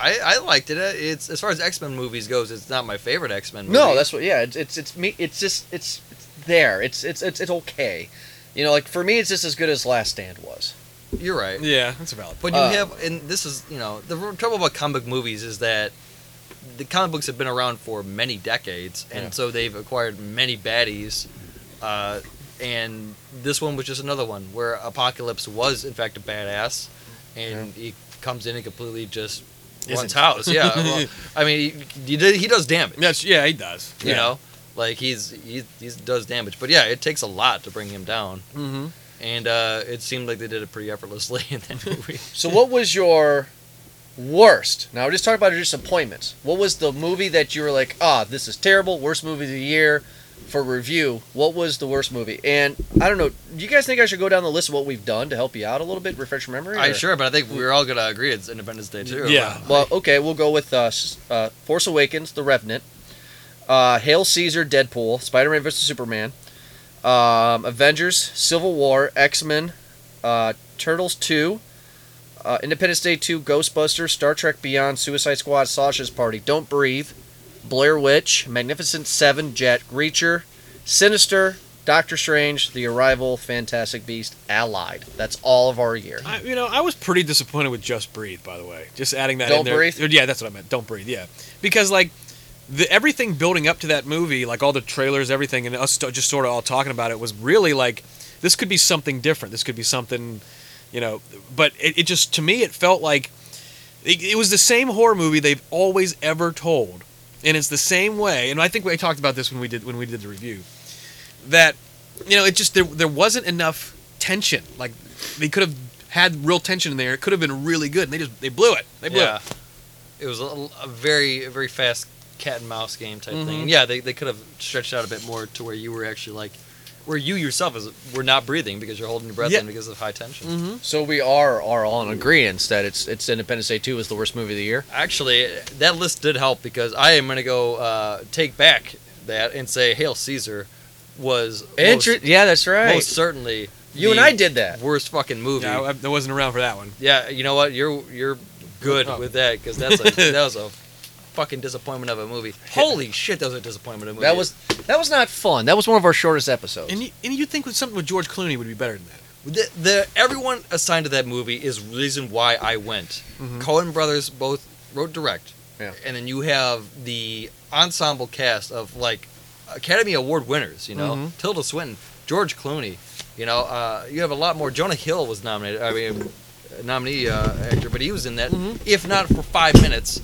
I, I liked it. It's as far as X-Men movies goes, it's not my favorite X-Men movie. No, that's what. Yeah, it's it's it's me. It's just it's, it's there. It's it's it's it's okay. You know, like for me, it's just as good as Last Stand was. You're right. Yeah, that's a valid point. But you uh, have, and this is, you know, the trouble about comic book movies is that the comic books have been around for many decades, and yeah. so they've acquired many baddies, uh, and this one was just another one where Apocalypse was, in fact, a badass, and yeah. he comes in and completely just runs house. Yeah, well, I mean, he, he does damage. That's, yeah, he does. You yeah. know? Like, he's he, he does damage. But, yeah, it takes a lot to bring him down. Mm-hmm. And uh, it seemed like they did it pretty effortlessly in that movie. So what was your worst? Now, we're just talking about your disappointments. What was the movie that you were like, ah, this is terrible, worst movie of the year for review. What was the worst movie? And I don't know, do you guys think I should go down the list of what we've done to help you out a little bit, refresh your memory? I, sure, but I think we're all going to agree it's Independence Day too. Yeah. Well, okay, we'll go with uh, uh, Force Awakens, The Revenant, uh, Hail Caesar, Deadpool, Spider-Man versus Superman, Um, Avengers, Civil War, X-Men, uh, Turtles two, uh, Independence Day two, Ghostbusters, Star Trek Beyond, Suicide Squad, Sausage Party, Don't Breathe, Blair Witch, Magnificent seven, Jack Reacher, Sinister, Doctor Strange, The Arrival, Fantastic Beast, Allied. That's all of our year. I, you know, I was pretty disappointed with Just Breathe, by the way. Just adding that Don't in there. Don't Breathe? Yeah, that's what I meant. Don't Breathe, yeah. Because, like... The, everything building up to that movie, like all the trailers, everything, and us just sort of all talking about it, was really like, this could be something different. This could be something, you know. But it, it just, to me, it felt like it, it was the same horror movie they've always ever told, and it's the same way. And I think we talked about this when we did when we did the review, that you know, it just there there wasn't enough tension. Like they could have had real tension in there. It could have been really good, and they just they blew it. They blew yeah. it. It was a, a very a very fast. Cat and mouse game type mm-hmm. thing. And yeah, they they could have stretched out a bit more to where you were actually like, where you yourself is were not breathing because you're holding your breath yeah. in because of high tension. Mm-hmm. So we are are all in agreement that it's it's Independence Day two is the worst movie of the year. Actually, that list did help because I am going to go uh, take back that and say Hail Caesar was Inter- most, yeah, that's right. Most certainly, you and I did that worst fucking movie. Yeah, I, I wasn't around for that one. Yeah, you know what? You're you're good oh. with that because that's a, that was a. fucking disappointment of a movie. Holy shit, that was a disappointment of a movie. That was that was not fun. That was one of our shortest episodes. And you, and you'd think with something with George Clooney would be better than that. The, the everyone assigned to that movie is reason why I went. Mm-hmm. Coen Brothers both wrote direct. Yeah. And then you have the ensemble cast of like Academy Award winners, you know. Mm-hmm. Tilda Swinton, George Clooney, you know, uh, you have a lot more. Jonah Hill was nominated. I mean nominee uh, actor, but he was in that mm-hmm. if not for five minutes.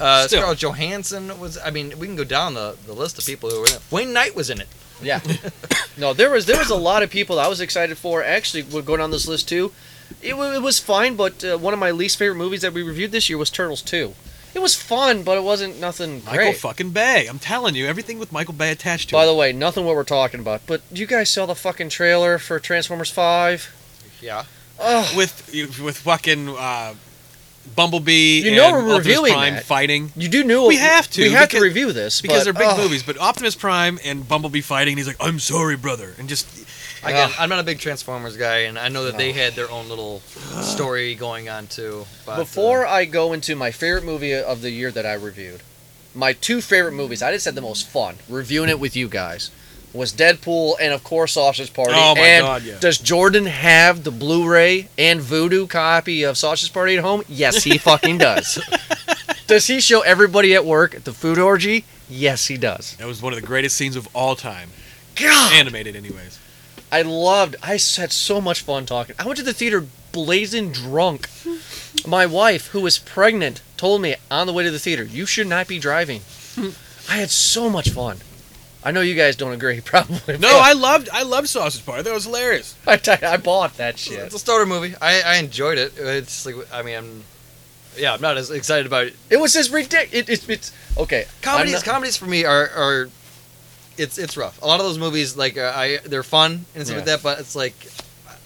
Uh, Scarlett Johansson was. I mean, we can go down the, the list of people who were in it. Wayne Knight was in it. Yeah. No, there was there was a lot of people that I was excited for. Actually, we're going down this list too. It, it was fine, but uh, one of my least favorite movies that we reviewed this year was Turtles two. It was fun, but it wasn't nothing great. Michael fucking Bay. I'm telling you, everything with Michael Bay attached to it. By the way, nothing what we're talking about, but you guys saw the fucking trailer for Transformers five? Yeah. Ugh. With with fucking uh, Bumblebee you know and we're Optimus Prime that. fighting. You do know... We have to. We have because, to review this. Because but, they're big ugh. movies, but Optimus Prime and Bumblebee fighting, and he's like, I'm sorry, brother, and just... Again, I'm not a big Transformers guy, and I know that they had their own little story going on, too. But Before uh, I go into my favorite movie of the year that I reviewed, my two favorite movies, I just had the most fun reviewing it with you guys, was Deadpool and, of course, Sausage Party. Oh, my and God, yeah. Does Jordan have the Blu-ray and Voodoo copy of Sausage Party at home? Yes, he fucking does. Does he show everybody at work at the food orgy? Yes, he does. That was one of the greatest scenes of all time. God! Animated, anyways. I loved, I had so much fun talking. I went to the theater blazing drunk. My wife, who was pregnant, told me on the way to the theater, you should not be driving. I had so much fun. I know you guys don't agree, probably. No, I loved I loved Sausage Party. That was hilarious. I, I bought that shit. It's a starter movie. I, I enjoyed it. It's like, I mean, I'm, yeah, I'm not as excited about it. It was just ridiculous. It, it, it's, okay. Comedies, not, comedies for me are... are It's it's rough. A lot of those movies, like uh, I, they're fun and stuff yeah. like that, but it's like,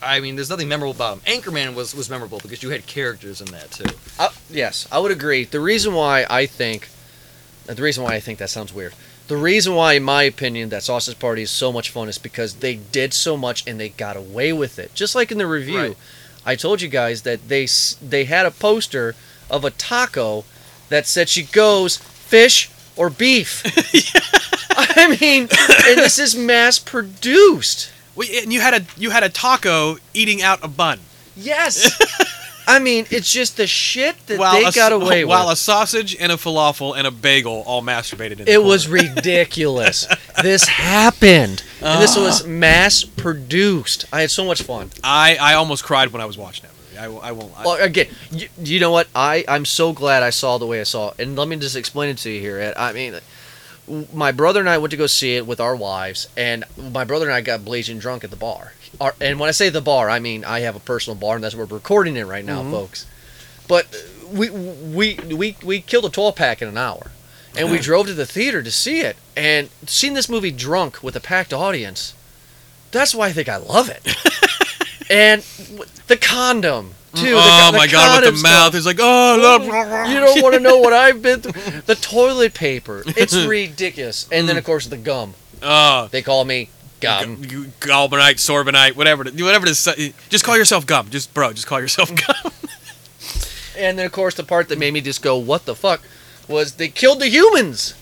I mean, there's nothing memorable about them. Anchorman was, was memorable because you had characters in that too. Uh, yes, I would agree. The reason why I think, the reason why I think that sounds weird. The reason why, in my opinion, that Sausage Party is so much fun is because they did so much and they got away with it. Just like in the review, right. I told you guys that they they had a poster of a taco that said she goes fish or beef. yeah. I mean, and this is mass-produced. Well, and you had a you had a taco eating out a bun. Yes. I mean, it's just the shit that while they a, got away while with. While a sausage and a falafel and a bagel all masturbated in it the It was ridiculous. This happened. Uh, and this was mass-produced. I had so much fun. I, I almost cried when I was watching that movie. I, I won't lie. Well, again, you, you know what? I, I'm so glad I saw the way I saw it. And let me just explain it to you here, Ed. I mean... My brother and I went to go see it with our wives, and my brother and I got blazing drunk at the bar. Our, and when I say the bar, I mean I have a personal bar, and that's where we're recording it right now, mm-hmm. folks. But we we we we killed a twelve pack in an hour, and we drove to the theater to see it. And seeing this movie drunk with a packed audience, that's why I think I love it. And the condom. Too. Oh, the, my the God, with the stuff. Mouth. It's like, oh, love. You don't want to know what I've been through. The toilet paper. It's ridiculous. And then, of course, the gum. Uh, they call me gum. G- g- galbanite, sorbonite, whatever. Whatever it is. Just call yourself gum. Just, bro, just call yourself gum. And then, of course, the part that made me just go, what the fuck, was they killed the humans.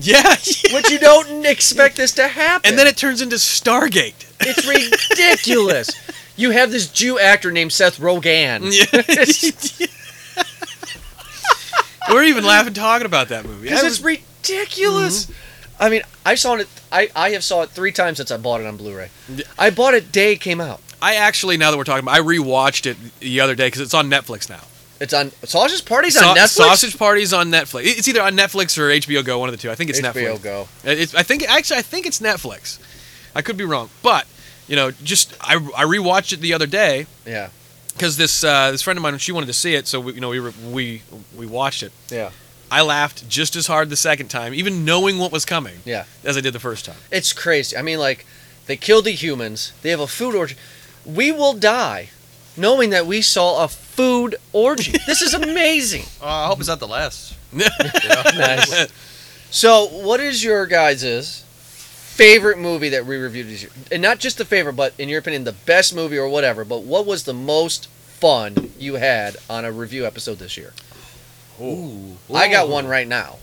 Yeah. Yes. Which you don't expect this to happen. And then it turns into Stargate. It's ridiculous. You have this Jew actor named Seth Rogen. Yeah. We're even laughing talking about that movie. Because it's was... ridiculous. Mm-hmm. I mean, I saw it. I, I have saw it three times since I bought it on Blu-ray. I bought it day it came out. I actually, now that we're talking about, I rewatched it the other day because it's on Netflix now. It's on Sausage Party's on Sa- Netflix. Sausage Party's on Netflix. It's either on Netflix or H B O Go. One of the two. I think it's H B O Netflix. H B O Go. It's, I think actually I think it's Netflix. I could be wrong, but. You know, just I, I rewatched it the other day. Yeah. Because this uh, this friend of mine, she wanted to see it, so we, you know we we we watched it. Yeah. I laughed just as hard the second time, even knowing what was coming. Yeah. As I did the first time. It's crazy. I mean, like, they killed the humans. They have a food orgy. We will die, knowing that we saw a food orgy. This is amazing. uh, I hope it's not the last. Yeah. Nice. So, what is your guys's favorite movie that we reviewed this year? And not just the favorite, but in your opinion, the best movie or whatever, but what was the most fun you had on a review episode this year? Ooh. Ooh. I got one right now,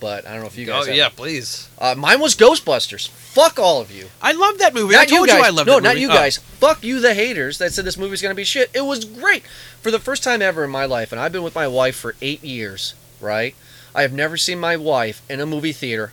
but I don't know if you guys oh, have yeah, it. Please. Uh, mine was Ghostbusters. Fuck all of you. I love that movie. Not I told you, guys. you I loved no, that movie. No, not you guys. Oh. Fuck you, the haters that said this movie's going to be shit. It was great. For the first time ever in my life, and I've been with my wife for eight years, right? I have never seen my wife in a movie theater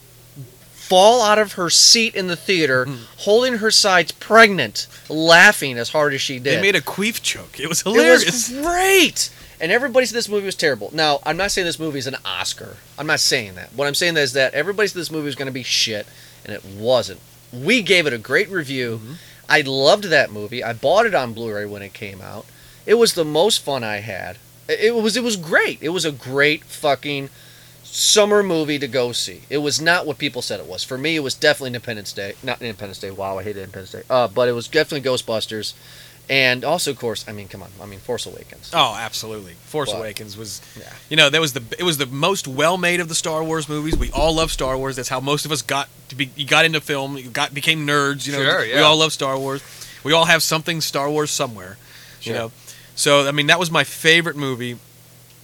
fall out of her seat in the theater, mm. holding her sides, pregnant, laughing as hard as she did. They made a queef joke. It was hilarious. It was great. And everybody said this movie was terrible. Now, I'm not saying this movie is an Oscar. I'm not saying that. What I'm saying is that everybody said this movie was going to be shit, and it wasn't. We gave it a great review. Mm-hmm. I loved that movie. I bought it on Blu-ray when it came out. It was the most fun I had. It was, it was great. It was a great fucking summer movie to go see. It was not what people said it was. For me, it was definitely Independence Day. Not Independence Day. Wow, I hated Independence Day. Uh, but it was definitely Ghostbusters. And also, of course, I mean, come on, I mean, Force Awakens. Oh, absolutely, Force but, Awakens was, yeah. you know, that was the it was the most well made of the Star Wars movies. We all love Star Wars. That's how most of us got to be. You got into film. You got became nerds. You know, sure, yeah. we all love Star Wars. We all have something Star Wars somewhere. Sure. You know, so I mean, that was my favorite movie.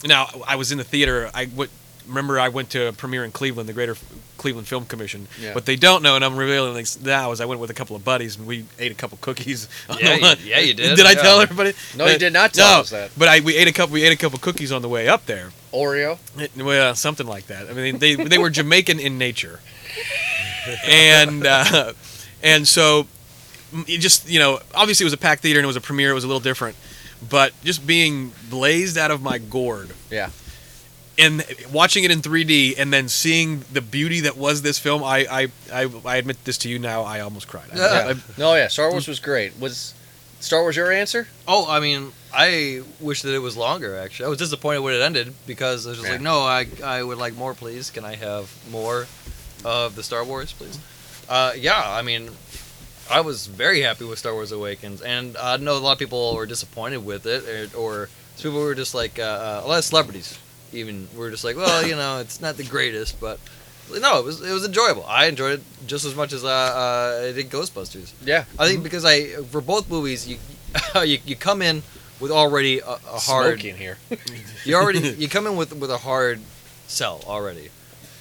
Now I was in the theater. I w- remember I went to a premiere in Cleveland, the Greater Cleveland Film Commission. Yeah. What they don't know, and I'm revealing this now, is I went with a couple of buddies and we ate a couple cookies. Yeah, you, yeah, you did. Did I yeah. tell everybody? No, but, you did not tell no, us that. But I we ate a couple. We ate a couple cookies on the way up there. Oreo. It, well, something like that. I mean, they they were Jamaican in nature, and uh, and so it just you know obviously it was a packed theater and it was a premiere. It was a little different, but just being blazed out of my gourd. Yeah. And watching it in three D and then seeing the beauty that was this film, I I, I, I admit this to you now, I almost cried. Yeah. No, yeah, Star Wars was great. Was Star Wars your answer? Oh, I mean, I wish that it was longer, actually. I was disappointed when it ended because I was just yeah. like, no, I I would like more, please. Can I have more of the Star Wars, please? Uh, yeah, I mean, I was very happy with Star Wars Awakens. And I know a lot of people were disappointed with it, or, or people were just like, uh, a lot of celebrities. Even we're just like, well, you know, it's not the greatest, but no, it was it was enjoyable. I enjoyed it just as much as uh, uh, I did Ghostbusters. Yeah, I think because I for both movies, you you, you come in with already a, a hard smoking here. you already you come in with with a hard sell already.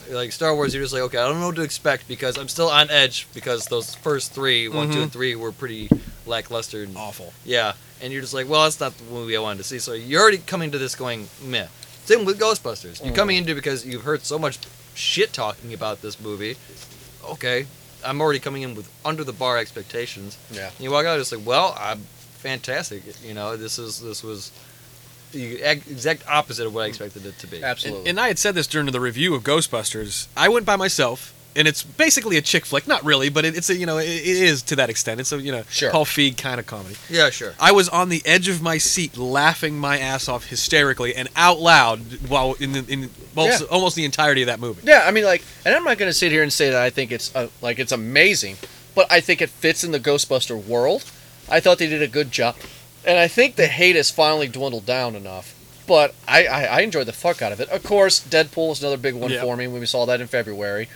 Like Star Wars, you're just like, okay, I don't know what to expect because I'm still on edge because those first three, one, mm-hmm. two, and three were pretty lackluster, and awful. Yeah, and you're just like, well, that's not the movie I wanted to see. So you're already coming to this going meh. Same with Ghostbusters. You're coming into it because you've heard so much shit talking about this movie. Okay, I'm already coming in with under the bar expectations. Yeah. You walk out just like, well, I'm fantastic. You know, this is this was the exact opposite of what I expected it to be. Absolutely. And, and I had said this during the review of Ghostbusters. I went by myself, and it's basically a chick flick. Not really, but it, it's a you know it, it is to that extent. It's a you know sure. Paul Feig kind of comedy. Yeah, sure. I was on the edge of my seat, laughing my ass off hysterically and out loud while in the, in both, yeah. almost the entirety of that movie. Yeah, I mean, like, and I'm not going to sit here and say that I think it's uh, like it's amazing, but I think it fits in the Ghostbuster world. I thought they did a good job, and I think the hate has finally dwindled down enough. But I I, I enjoyed the fuck out of it. Of course, Deadpool is another big one yeah. for me when we saw that in February.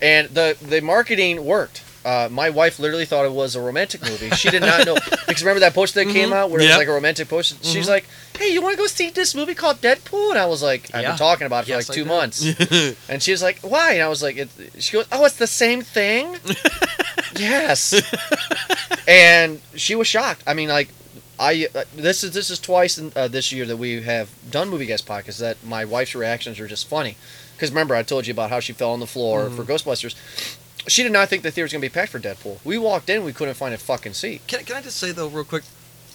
And the, the marketing worked. Uh, my wife literally thought it was a romantic movie. She did not know. Because remember that poster that mm-hmm. came out where yep. it was like a romantic poster? Mm-hmm. She's like, hey, you want to go see this movie called Deadpool? And I was like, I've yeah. been talking about it for yes, like two months. And she was like, why? And I was like, it, she goes, oh, it's the same thing? Yes. And she was shocked. I mean, like, I uh, this is this is twice in, uh, this year that we have done Movie Guys Podcast that my wife's reactions are just funny. Because remember, I told you about how she fell on the floor mm-hmm. for Ghostbusters. She did not think the theater was going to be packed for Deadpool. We walked in, we couldn't find a fucking seat. Can, can I just say, though, real quick,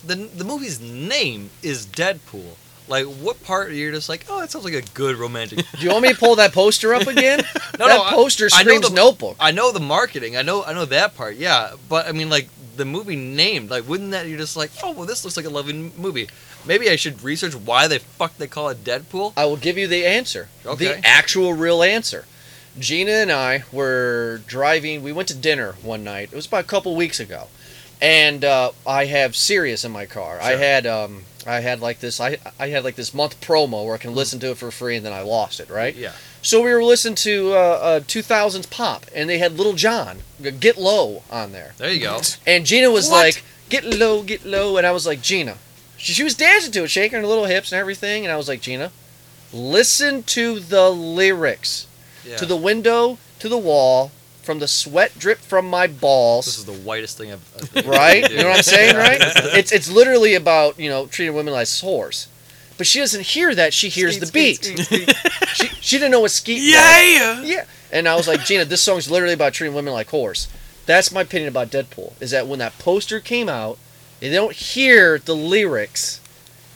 the the movie's name is Deadpool. Like, what part are you just like, oh, that sounds like a good romantic... Do you want me to pull that poster up again? no, that no, poster I, screams I the, Notebook. I know the marketing. I know I know that part, yeah. But, I mean, like, the movie named, like, wouldn't that, you're just like, oh, well, this looks like a lovely movie. Maybe I should research why the fuck they call it Deadpool. I will give you the answer. Okay. The actual real answer. Gina and I were driving. We went to dinner one night. It was about a couple weeks ago. And uh, I have Sirius in my car. Sure. I had um, I had like this I I had like this month promo where I can listen mm. to it for free, and then I lost it, right? Yeah. So we were listening to uh, uh, two thousands pop, and they had Little John, Get Low, on there. There you go. And Gina was what? like, get low, get low. And I was like, Gina. She was dancing to it, shaking her little hips and everything. And I was like, Gina, listen to the lyrics. Yeah. To the window, to the wall, from the sweat drip from my balls. This is the whitest thing I've ever Right? You know what I'm saying, right? It's it's literally about, you know, treating women like whores. But she doesn't hear that. She hears skeet, the beat. Skeet, skeet, skeet. she, she didn't know what skeet yeah. was. Yeah. Yeah. And I was like, Gina, this song's literally about treating women like whores. That's my opinion about Deadpool, is that when that poster came out, they don't hear the lyrics.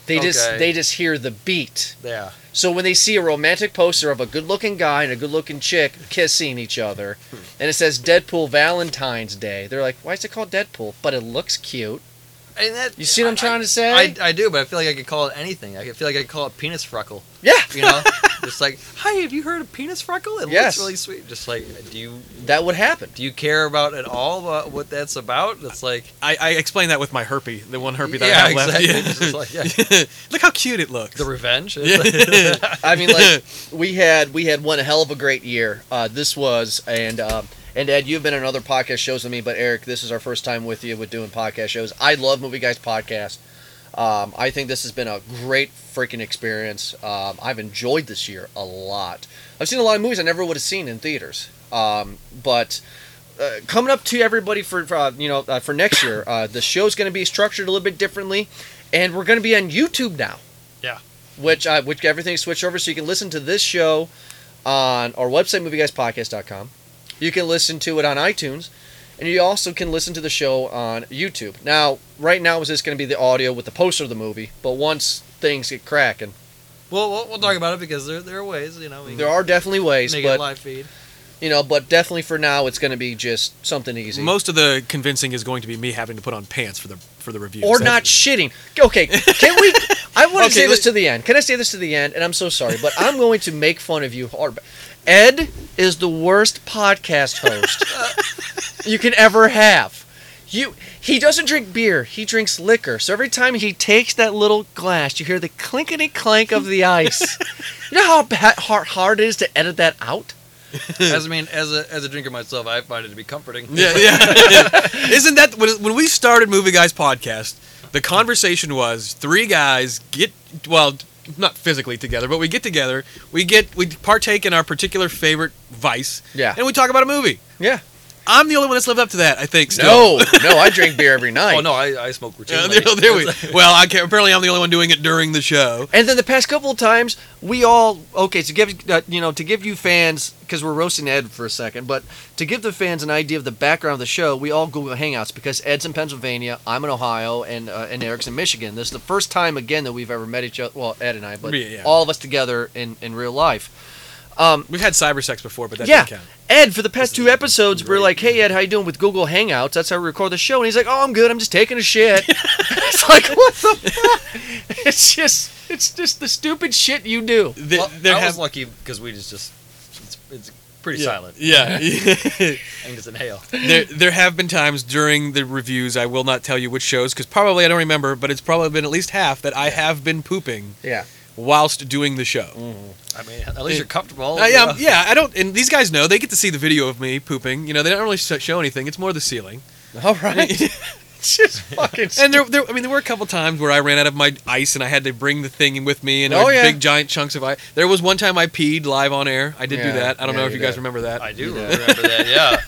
They okay. just they just hear the beat. Yeah. So when they see a romantic poster of a good-looking guy and a good-looking chick kissing each other, and it says Deadpool Valentine's Day, they're like, why is it called Deadpool? But it looks cute. And that, you see what I'm I, trying to say? I, I do, but I feel like I could call it anything. I feel like I could call it Penis Freckle. Yeah. You know? Just like, hi, have you heard of penis freckle? It yes. looks really sweet. Just like, do you... That would happen. Do you care about at all about what that's about? It's like... I, I explained that with my herpy, the one herpy that yeah, I have exactly. left. Yeah. Like, yeah. Look how cute it looks. The revenge. I mean, like, we had we had one hell of a great year. Uh, this was, and... Uh, And, Ed, you've been on other podcast shows with me, but, Eric, this is our first time with you with doing podcast shows. I love Movie Guys Podcast. Um, I think this has been a great freaking experience. Um, I've enjoyed this year a lot. I've seen a lot of movies I never would have seen in theaters. Um, but uh, coming up to everybody for, for uh, you know uh, for next year, uh, the show's going to be structured a little bit differently, and we're going to be on YouTube now. Yeah. Which, uh, which everything's switched over, so you can listen to this show on our website, movie guys podcast dot com. You can listen to it on iTunes, and you also can listen to the show on YouTube. Now, right now, is this going to be the audio with the poster of the movie? But once things get cracking, well, we'll, we'll talk about it because there there are ways, you know. We there are definitely ways. Make but, it live feed, you know. But definitely for now, it's going to be just something easy. Most of the convincing is going to be me having to put on pants for the for the review, or not shitting. Okay, can we? I want to okay, say this to the end. Can I say this to the end? And I'm so sorry, but I'm going to make fun of you hard. Ed is the worst podcast host you can ever have. You He doesn't drink beer. He drinks liquor. So every time he takes that little glass, you hear the clinkety-clank of the ice. You know how bad, hard, hard it is to edit that out? As I mean, as a as a drinker myself, I find it to be comforting. Yeah, yeah. Isn't that... When, when we started Movie Guys Podcast, the conversation was three guys get... Well... Not physically together, but we get together. We get we partake in our particular favorite vice. Yeah. And we talk about a movie. Yeah. I'm the only one that's lived up to that, I think. Still. No, no, I drink beer every night. Oh no, I, I smoke routinely. Yeah, there, there we, well, I can't, apparently I'm the only one doing it during the show. And then the past couple of times, we all okay to give uh, you know to give you fans because we're roasting Ed for a second, but to give the fans an idea of the background of the show, we all go hangouts because Ed's in Pennsylvania, I'm in Ohio, and uh, and Eric's in Michigan. This is the first time again that we've ever met each other. Well, Ed and I, but yeah, yeah. all of us together in in real life. Um, We've had cyber sex before, but that yeah. didn't count. Ed, for the past two episodes, great. We're like, hey, Ed, how you doing with Google Hangouts? That's how we record the show. And he's like, oh, I'm good. I'm just taking a shit. It's like, what the fuck? It's just it's just the stupid shit you do. The, well, I have... was lucky because we just, just it's, it's pretty yeah. silent. Yeah. And just inhale. There, there have been times during the reviews, I will not tell you which shows, because probably I don't remember, but it's probably been at least half that yeah. I have been pooping. Yeah. Whilst doing the show. Mm-hmm. I mean, at least you're comfortable. I, um, yeah, I don't... And these guys know. They get to see the video of me pooping. You know, they don't really show anything. It's more the ceiling. All right. It's just fucking... And there, there, I mean, there were a couple times where I ran out of my ice and I had to bring the thing with me and oh, yeah. big, giant chunks of ice. There was one time I peed live on air. I did yeah, do that. I don't yeah, know if you, you guys did. Remember that. I do remember that, yeah.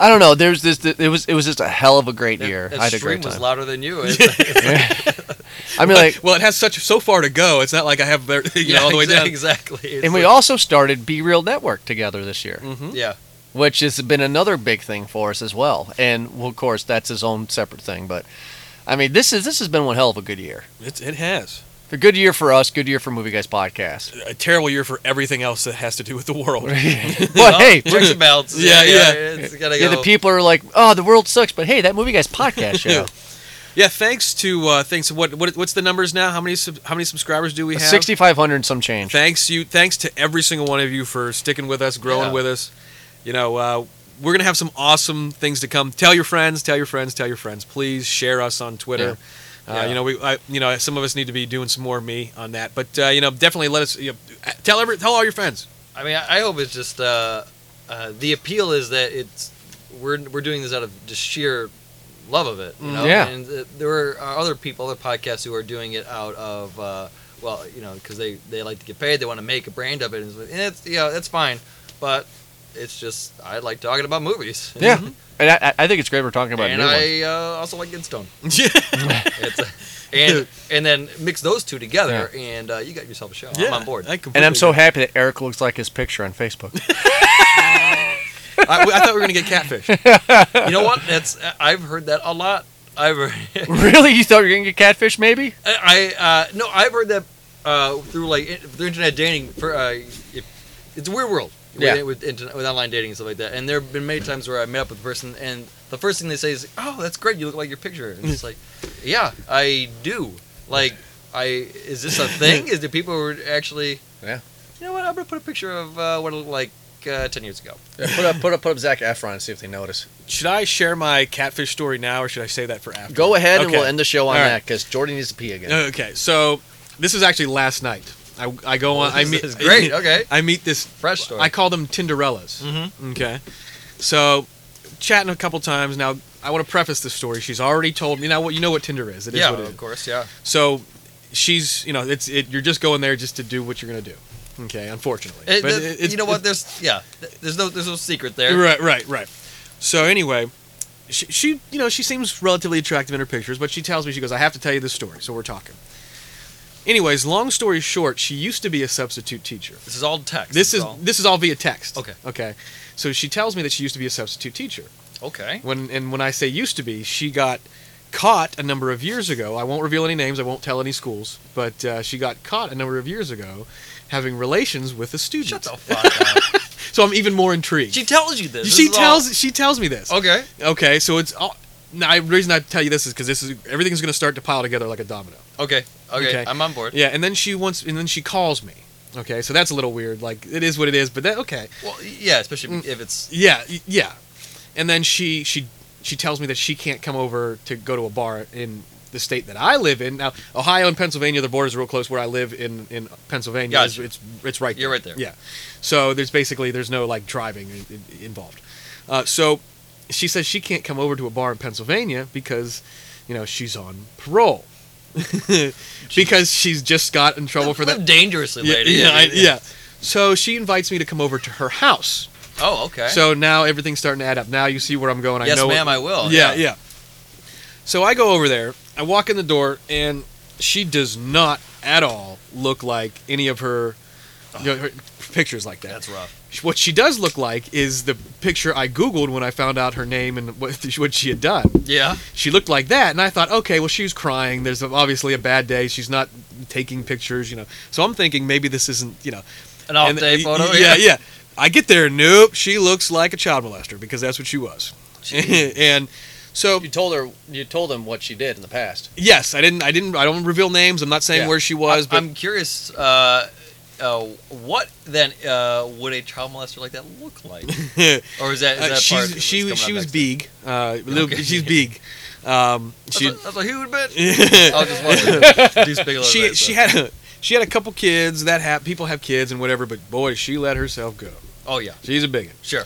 I don't know. There's this. It was It was just a hell of a great that, year. That I had a great time. Was louder than you. It's like, it's like, I mean, like, like, well, it has such so far to go. It's not like I have, you know, yeah, all the way down. Exactly. It's and like, we also started Be Real Network together this year. Mm-hmm. Yeah, which has been another big thing for us as well. And well, of course, that's his own separate thing. But I mean, this is this has been one hell of a good year. It it has. A good year for us, good year for Movie Guys Podcast. A terrible year for everything else that has to do with the world. But well, hey, brings and bounces. Yeah, yeah. yeah. It's gotta go. Yeah, the people are like, oh, the world sucks, but hey, that Movie Guys Podcast show. Yeah, thanks to uh, thanks to what, what what's the numbers now? How many sub, how many subscribers do we have? sixty-five hundred and some change. Thanks you, thanks to every single one of you for sticking with us, growing yeah. with us. You know, uh, we're gonna have some awesome things to come. Tell your friends, tell your friends, tell your friends. Please share us on Twitter. Yeah. Yeah. Uh, you know, we, I, you know, some of us need to be doing some more me on that, but uh, you know, definitely let us you know, tell every, tell all your friends. I mean, I hope it's just uh, uh, the appeal is that it's we're we're doing this out of just sheer love of it, you know. Yeah. And uh, there are other people, other podcasts who are doing it out of uh, well, you know, because they, they like to get paid, they want to make a brand of it, and it's yeah, that's fine, but it's just I like talking about movies. Yeah. Mm-hmm. And I, I think it's great we're talking about. And new I uh, also like Gidstone. Yeah. And and then mix those two together, yeah. and uh, you got yourself a show. Yeah, I'm on board. And I'm so agree. happy that Eric looks like his picture on Facebook. I, I thought we were gonna get catfish. You know what? That's I've heard that a lot. I've heard really. You thought you were gonna get catfish? Maybe. I, I uh, no. I've heard that uh, through like through internet dating. For uh, if, it's a weird world. Yeah. With, with, internet, with online dating and stuff like that. And there have been many times where I met up with a person, and the first thing they say is, oh, that's great, you look like your picture. And it's like, yeah, I do. Like, I is this a thing? Is the people who are actually... Yeah. you know what, I'm going to put a picture of uh, what it looked like uh, ten years ago. Yeah, put up put up, put up Zac Efron and see if they notice. Should I share my catfish story now, or should I save that for after? Go ahead, okay. And we'll end the show on right. that, because Jordan needs to pee again. Okay, so this is actually last night. I, I go on. Well, I meet. Great. Okay. I meet this fresh story. I call them Tinderellas. Mm-hmm. Okay. So, chatting a couple times. Now, I want to preface this story. She's already told me. Now, what you know what Tinder is? It is yeah, what it is. Yeah, of course. Yeah. So, she's you know it's it, you're just going there just to do what you're gonna do. Okay. Unfortunately, it, but it, it, you know what? There's yeah. There's no there's no secret there. Right. Right. Right. So anyway, she, she you know she seems relatively attractive in her pictures, but she tells me she goes, I have to tell you this story. So we're talking. Anyways, long story short, she used to be a substitute teacher. This is all text. This is all... this is all via text. Okay. Okay. So she tells me that she used to be a substitute teacher. Okay. When and when I say used to be, she got caught a number of years ago. I won't reveal any names. I won't tell any schools. But uh, she got caught a number of years ago having relations with a student. Shut the fuck up. So I'm even more intrigued. She tells you this. She this tells all... she tells me this. Okay. Okay. So it's all. Now, the reason I tell you this is because this is everything's going to start to pile together like a domino. Okay. okay, okay, I'm on board. Yeah, and then she wants, and then she calls me. Okay, so that's a little weird. Like it is what it is, but that okay. Well, yeah, especially if it's yeah, yeah. And then she she she tells me that she can't come over to go to a bar in the state that I live in. Now, Ohio and Pennsylvania, the borders are real close. Where I live in in Pennsylvania, gotcha. it's, it's it's right there. You're right there. Yeah. So there's basically there's no like driving involved. Uh, so. She says she can't come over to a bar in Pennsylvania because, you know, she's on parole. Because she's just got in trouble for that. Dangerously, lady. Yeah, yeah, I, yeah. So she invites me to come over to her house. Oh, okay. So now everything's starting to add up. Now you see where I'm going. I yes, know ma'am, what, I will. Yeah, yeah, yeah. So I go over there. I walk in the door, and she does not at all look like any of her... You know, her pictures like that. That's rough. What she does look like is the picture I Googled when I found out her name and what, what she had done. Yeah. She looked like that, and I thought, okay, well, she's crying. There's obviously a bad day. She's not taking pictures, you know. So I'm thinking maybe this isn't, you know. An off-day photo? Yeah, yeah, yeah. I get there, nope, she looks like a child molester because that's what she was. And... So you told her, you told them what she did in the past. Yes, I didn't. I didn't. I don't reveal names. I'm not saying yeah. where she was. I, but I'm curious. Uh, Uh, what then uh, would a child molester like that look like? Or is that, is that uh, part of she, she was big. Uh, okay. She's big. Um, she, that's, a, that's a huge bitch. I'll just watch her. She's big a she, bit, she, so. had a, she had a couple kids. That ha- People have kids and whatever, but boy, she let herself go. Oh, yeah. She's a biggin. Sure.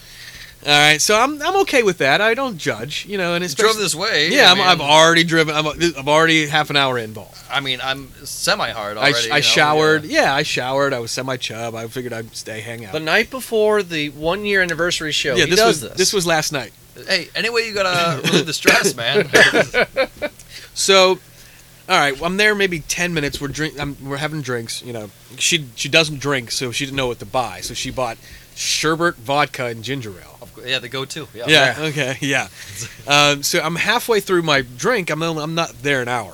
All right, so I'm I'm okay with that. I don't judge, you know. And you drove this way. Yeah, I mean, I'm, I've already driven. I'm I'm already half an hour involved. I mean, I'm semi-hard already. I, sh- I you know, showered. Yeah. yeah, I showered. I was semi-chub. I figured I'd stay, hang out. The night before the one-year anniversary show. Yeah, he this does was this. This was last night. Hey, anyway, you gotta relieve the stress, man. So, all right, well, I'm there maybe ten minutes. We're drink. I'm, we're having drinks. You know, she she doesn't drink, so she didn't know what to buy. So she bought sherbet, vodka, and ginger ale. Yeah, the go-to. Yeah. yeah okay. Yeah. Um, so I'm halfway through my drink. I'm only, I'm not there an hour.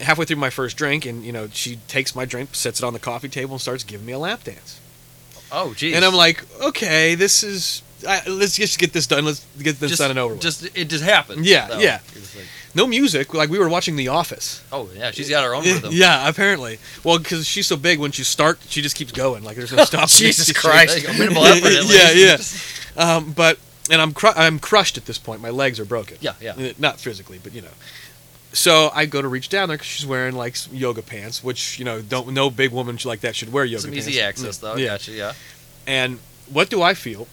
Halfway through my first drink, and you know, she takes my drink, sets it on the coffee table, and starts giving me a lap dance. Oh, geez. And I'm like, okay, this is. I, let's just get this done. Let's get this just, done and over with. Just it just happened. Yeah. Though. Yeah. Like... No music. Like we were watching The Office. Oh yeah, she's got her own rhythm. Yeah, apparently. Well, because she's so big, when she start, she just keeps going. Like there's no stop. Jesus Christ. Like, minimal effort. At least. Yeah. Yeah. Um, but and I'm cru- I'm crushed at this point. My legs are broken. Yeah, yeah. Not physically, but you know. So I go to reach down there because she's wearing like some yoga pants, which you know don't no big woman like that should wear yoga some pants. Some easy access though. Yeah. Gotcha. Yeah. And what do I feel?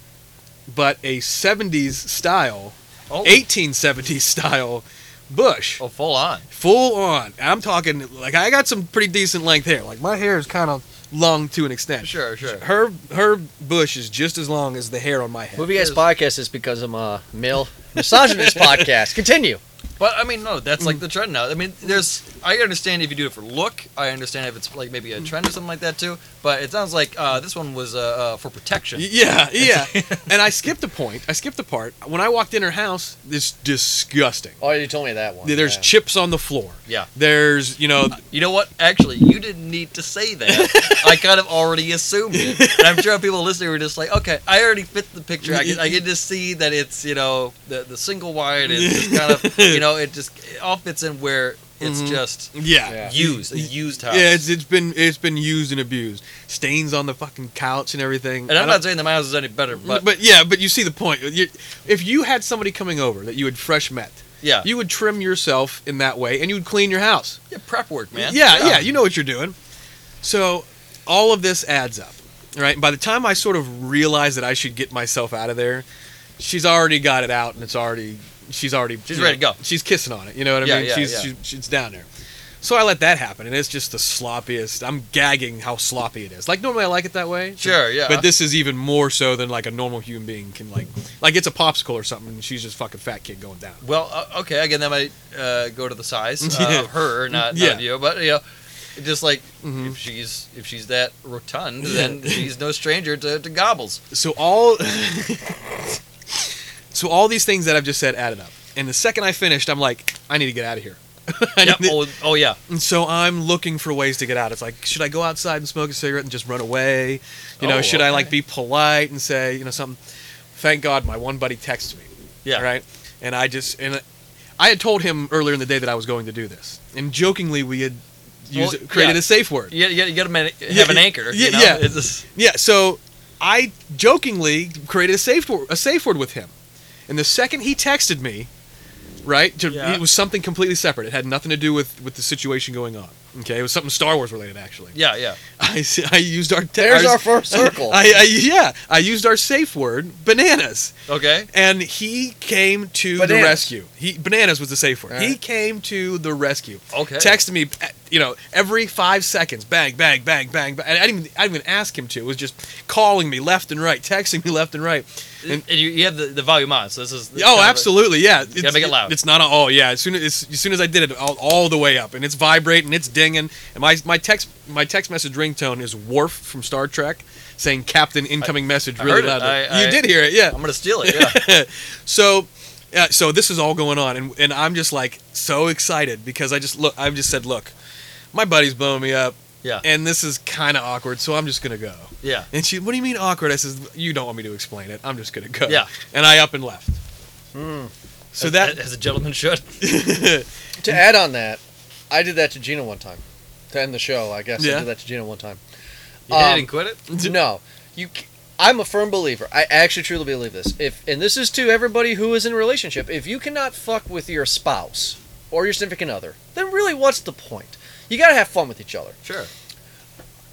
But a seventies style, oh. eighteen seventies style bush. Oh, full on. Full on. I'm talking like I got some pretty decent length hair. Like my hair is kind of. Long to an extent. Sure, sure. Her her bush is just as long as the hair on my head. Movie Guys Podcast is because I'm a male misogynist podcast. Continue. But I mean, no, that's like the trend now. I mean, there's. I understand if you do it for look. I understand if it's like maybe a trend or something like that too. But it sounds like uh, this one was uh, uh, for protection. Yeah, yeah. And I skipped a point. I skipped a part. When I walked in her house, it's disgusting. Oh, you told me that one. There's yeah. chips on the floor. Yeah. There's, you know. You know what? Actually, you didn't need to say that. I kind of already assumed it. And I'm sure people listening were just like, okay, I already fit the picture. I can, I can just see that it's, you know, the the single wide is just kind of, you know, it just it all fits in where It's mm-hmm. just yeah. yeah, used, a used house. Yeah, it's, it's been it's been used and abused. Stains on the fucking couch and everything. And I'm not saying the house is any better, but but yeah, but you see the point. You, if you had somebody coming over that you had fresh met, yeah, you would trim yourself in that way, and you would clean your house. Yeah, prep work, man. Yeah, yeah, yeah, you know what you're doing. So all of this adds up, right? And by the time I sort of realized that I should get myself out of there, she's already got it out, and it's already. She's already... She's ready know, to go. She's kissing on it. You know what I yeah, mean? Yeah, she's, yeah. She, she's down there. So I let that happen, and it's just the sloppiest... I'm gagging how sloppy it is. Like, normally I like it that way. Sure, yeah. But this is even more so than, like, a normal human being can, like... Like, it's a popsicle or something, and she's just fucking fat kid going down. Well, uh, okay, again, that might uh, go to the size uh, of her, not, yeah. not you, but, you know... Just like, mm-hmm. if she's if she's that rotund, then she's no stranger to, to gobbles. So all... So all these things that I've just said added up. And the second I finished, I'm like, I need to get out of here. yep. oh, oh, yeah. And so I'm looking for ways to get out. It's like, should I go outside and smoke a cigarette and just run away? You know, oh, should okay. I, like, be polite and say, you know, something? Thank God my one buddy texted me. Yeah. Right? And I just... and I had told him earlier in the day that I was going to do this. And jokingly, we had used, well, created yeah. a safe word. Yeah, you got to have yeah, an anchor. Yeah, you know? yeah. It's just... yeah, so I jokingly created a safe word, a safe word with him. And the second he texted me, right, to, yeah. it was something completely separate. It had nothing to do with, with the situation going on. Okay, it was something Star Wars related, actually. Yeah, yeah. I, I used our there's our first circle. I, I yeah, I used our safe word, bananas. Okay. And he came to bananas. the rescue. He bananas was the safe word. Right. He came to the rescue. Okay. Texted me, you know, every five seconds, bang, bang, bang, bang, bang. And I didn't, I didn't even ask him to. It was just calling me left and right, texting me left and right. And, and you, you have the, the volume on, so this is. This oh, absolutely, a, yeah. It's, gotta make it loud. It's not. A, oh, yeah. As soon as as soon as I did it, all, all the way up, and it's vibrating, it's dinging, and my my text my text message ringtone is Worf from Star Trek saying "Captain incoming I, message" really loud. You I, did hear it, yeah. I'm gonna steal it. Yeah. so, uh, so this is all going on, and and I'm just like so excited because I just look. I've just said, look, my buddy's blowing me up. Yeah. And this is kind of awkward, so I'm just going to go. Yeah. And she, what do you mean awkward? I says, you don't want me to explain it. I'm just going to go. Yeah. And I up and left. Mm. So as, that... As a gentleman should. To add on that, I did that to Gina one time. To end the show, I guess. Yeah. I did that to Gina one time. You um, didn't quit it? No. You... I'm a firm believer. I actually truly believe this. If And this is to everybody who is in a relationship. If you cannot fuck with your spouse or your significant other, then really what's the point? You gotta have fun with each other. Sure.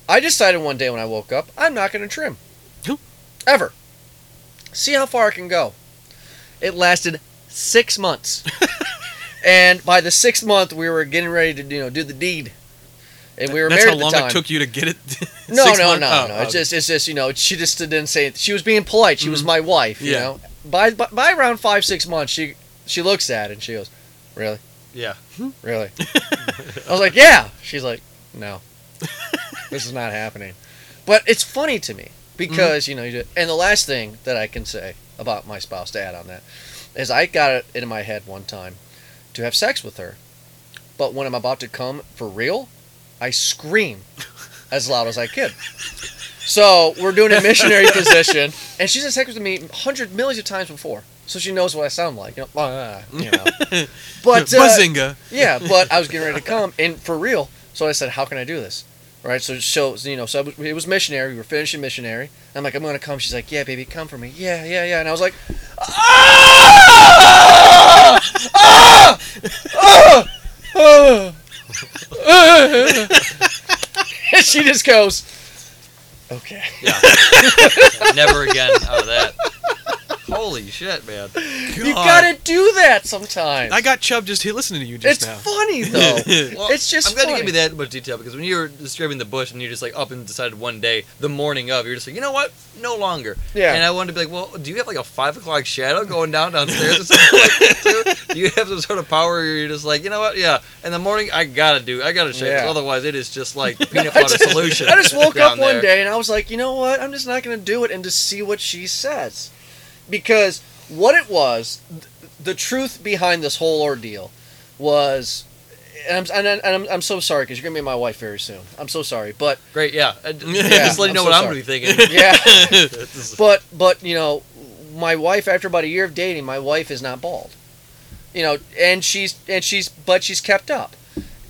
I decided one day when I woke up, I'm not gonna trim. Nope. Ever. See how far I can go. It lasted six months. And by the sixth month, we were getting ready to, you know, do the deed. And we were That's married at the time. That's how long it took you to get it? no, no, no, no, oh, no. Okay. It's just, it's just, you know, she just didn't say it. She was being polite. She mm-hmm. was my wife, you yeah. know. By, by by around five, six months, she she looks at it and she goes, really? Yeah. Really? I was like, yeah. She's like, no. This is not happening. But it's funny to me because, mm-hmm. you know, you do, and the last thing that I can say about my spouse to add on that is I got it in my head one time to have sex with her. But when I'm about to come for real, I scream as loud as I could. So we're doing a missionary position, and she's had sex with me hundreds, millions of times before. So she knows what I sound like, you know. Uh, you know. But uh, yeah, but I was getting ready to come, and for real. So I said, "How can I do this?" Right? So so you know, so it was missionary. We were finishing missionary. I'm like, "I'm gonna come." She's like, "Yeah, baby, come for me." Yeah, yeah, yeah. And I was like, "Ah, ah, ah, ah, ah." And she just goes, "Okay." Yeah. Never again out of that. Holy shit, man. God. You gotta do that sometimes. I got Chubb just here listening to you just it's now. It's funny, though. Well, it's just I'm glad funny. You gave me that much detail, because when you were describing the bush and you're just like up and decided one day, the morning of, you're just like, you know what? No longer. Yeah. And I wanted to be like, well, do you have like a five o'clock shadow going down downstairs or something like that? Do you have some sort of power where you're just like, you know what? Yeah. In the morning, I gotta do I gotta shave. Yeah. Otherwise, it is just like peanut butter just, solution. I just woke up one there. day and I was like, you know what? I'm just not gonna do it and just see what she says. Because what it was, th- the truth behind this whole ordeal was, and I'm and, and I'm, I'm so sorry because you're gonna be my wife very soon. I'm so sorry, but great, yeah. yeah just let you know I'm so what sorry. I'm gonna be thinking. Yeah, but but you know, my wife after about a year of dating, my wife is not bald, you know, and she's and she's but she's kept up.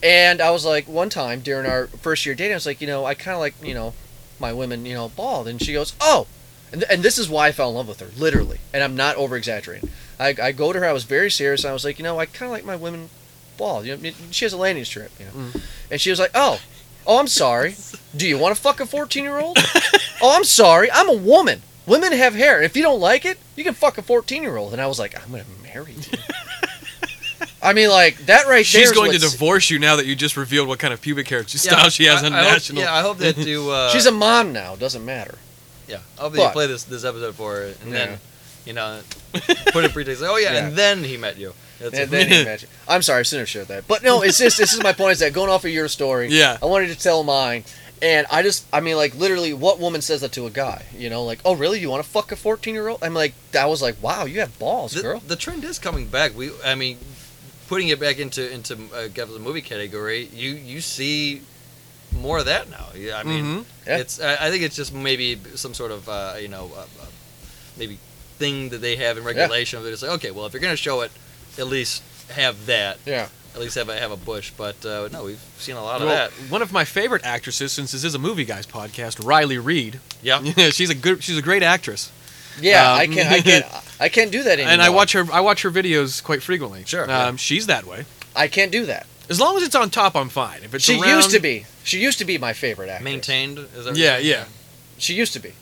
And I was like, one time during our first year dating, I was like, you know, I kind of like, you know, my women, you know, bald. And she goes, oh. And, th- and this is why I fell in love with her, literally. And I'm not over-exaggerating. I, I go to her. I was very serious. And I was like, you know, I kind of like my women bald. You know, she has a landing strip, you know. Mm. And she was like, oh. Oh, I'm sorry. Do you want to fuck a fourteen-year-old? Oh, I'm sorry. I'm a woman. Women have hair. If you don't like it, you can fuck a fourteen-year-old. And I was like, I'm going to marry you. I mean, like, that right there. She's going to divorce you now that you just revealed what kind of pubic hair style yeah, she has I, on I national. Hope, yeah, I hope that you... Uh, She's a mom now. Doesn't matter. Yeah. I hope that but, you play this, this episode for her. And yeah. then, you know, put a pretext. Like, oh, yeah, yeah, and then he met you. That's and then he met you. I'm sorry. I shouldn't have shared that. But, no, it's just, this is my point. Is that going off of your story, yeah. I wanted to tell mine. And I just, I mean, like, literally, what woman says that to a guy? You know, like, oh, really? You want to fuck a fourteen-year-old? I'm like, I was like, wow, you have balls, the, girl. The trend is coming back. We, I mean... Putting it back into into uh, the movie category, you, you see more of that now. Yeah, I mean, mm-hmm. yeah. it's I, I think it's just maybe some sort of uh, you know uh, uh, maybe thing that they have in regulation. Yeah. They're just like, okay, well, if you're gonna show it, at least have that. Yeah. At least have a, have a bush. But uh, no, we've seen a lot well, of that. One of my favorite actresses, since this is a Movie Guys podcast, Riley Reid. Yeah. she's a good. She's a great actress. Yeah, um, I can't. I can't. I can't do that anymore. And I watch her. I watch her videos quite frequently. Sure. Um, yeah. She's that way. I can't do that. As long as it's on top, I'm fine. If it's she around, used to be. She used to be my favorite actress. Maintained. Is that yeah, right? yeah. She used to be.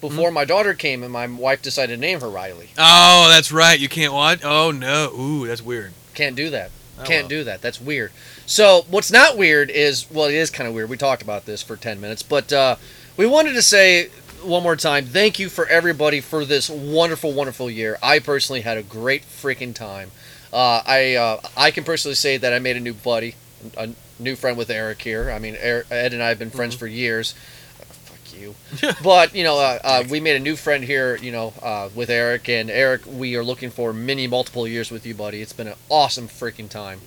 Before mm-hmm. my daughter came, and my wife decided to name her Riley. Oh, that's right. You can't watch. Oh no. Ooh, that's weird. Can't do that. Oh, can't well. do that. That's weird. So what's not weird is well, it is kind of weird. We talked about this for ten minutes, but uh, we wanted to say. One more time, thank you for everybody for this wonderful, wonderful year. I personally had a great freaking time. Uh, I uh, I can personally say that I made a new buddy, a new friend with Eric here. I mean, Eric, Ed and I have been friends mm-hmm. for years. Uh, fuck you. But, you know, uh, uh, we made a new friend here, you know, uh, with Eric. And Eric, we are looking for many, multiple years with you, buddy. It's been an awesome freaking time.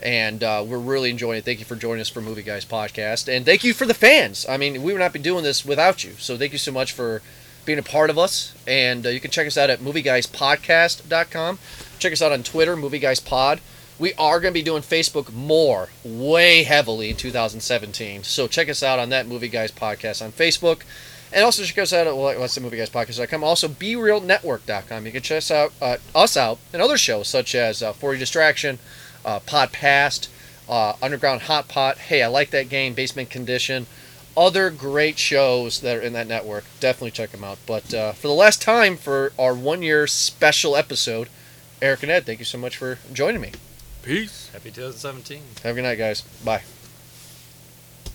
And uh, we're really enjoying it. Thank you for joining us for Movie Guys Podcast. And thank you for the fans. I mean, we would not be doing this without you. So thank you so much for being a part of us. And uh, you can check us out at movie guys podcast dot com. Check us out on Twitter, Movie Guys Pod. We are going to be doing Facebook more, way heavily in two thousand seventeen. So check us out on that, Movie Guys Podcast on Facebook. And also check us out at well, that's the movie guys podcast dot com. Also, be real network dot com. You can check us out, uh, us out and other shows such as uh, For Your Distraction, Uh, Pod Past, uh, Underground Hot Pot, Hey, I Like That Game, Basement Condition, other great shows that are in that network. Definitely check them out. But uh, for the last time for our one-year special episode, Eric and Ed, thank you so much for joining me. Peace. Happy twenty seventeen. Have a good night, guys. Bye.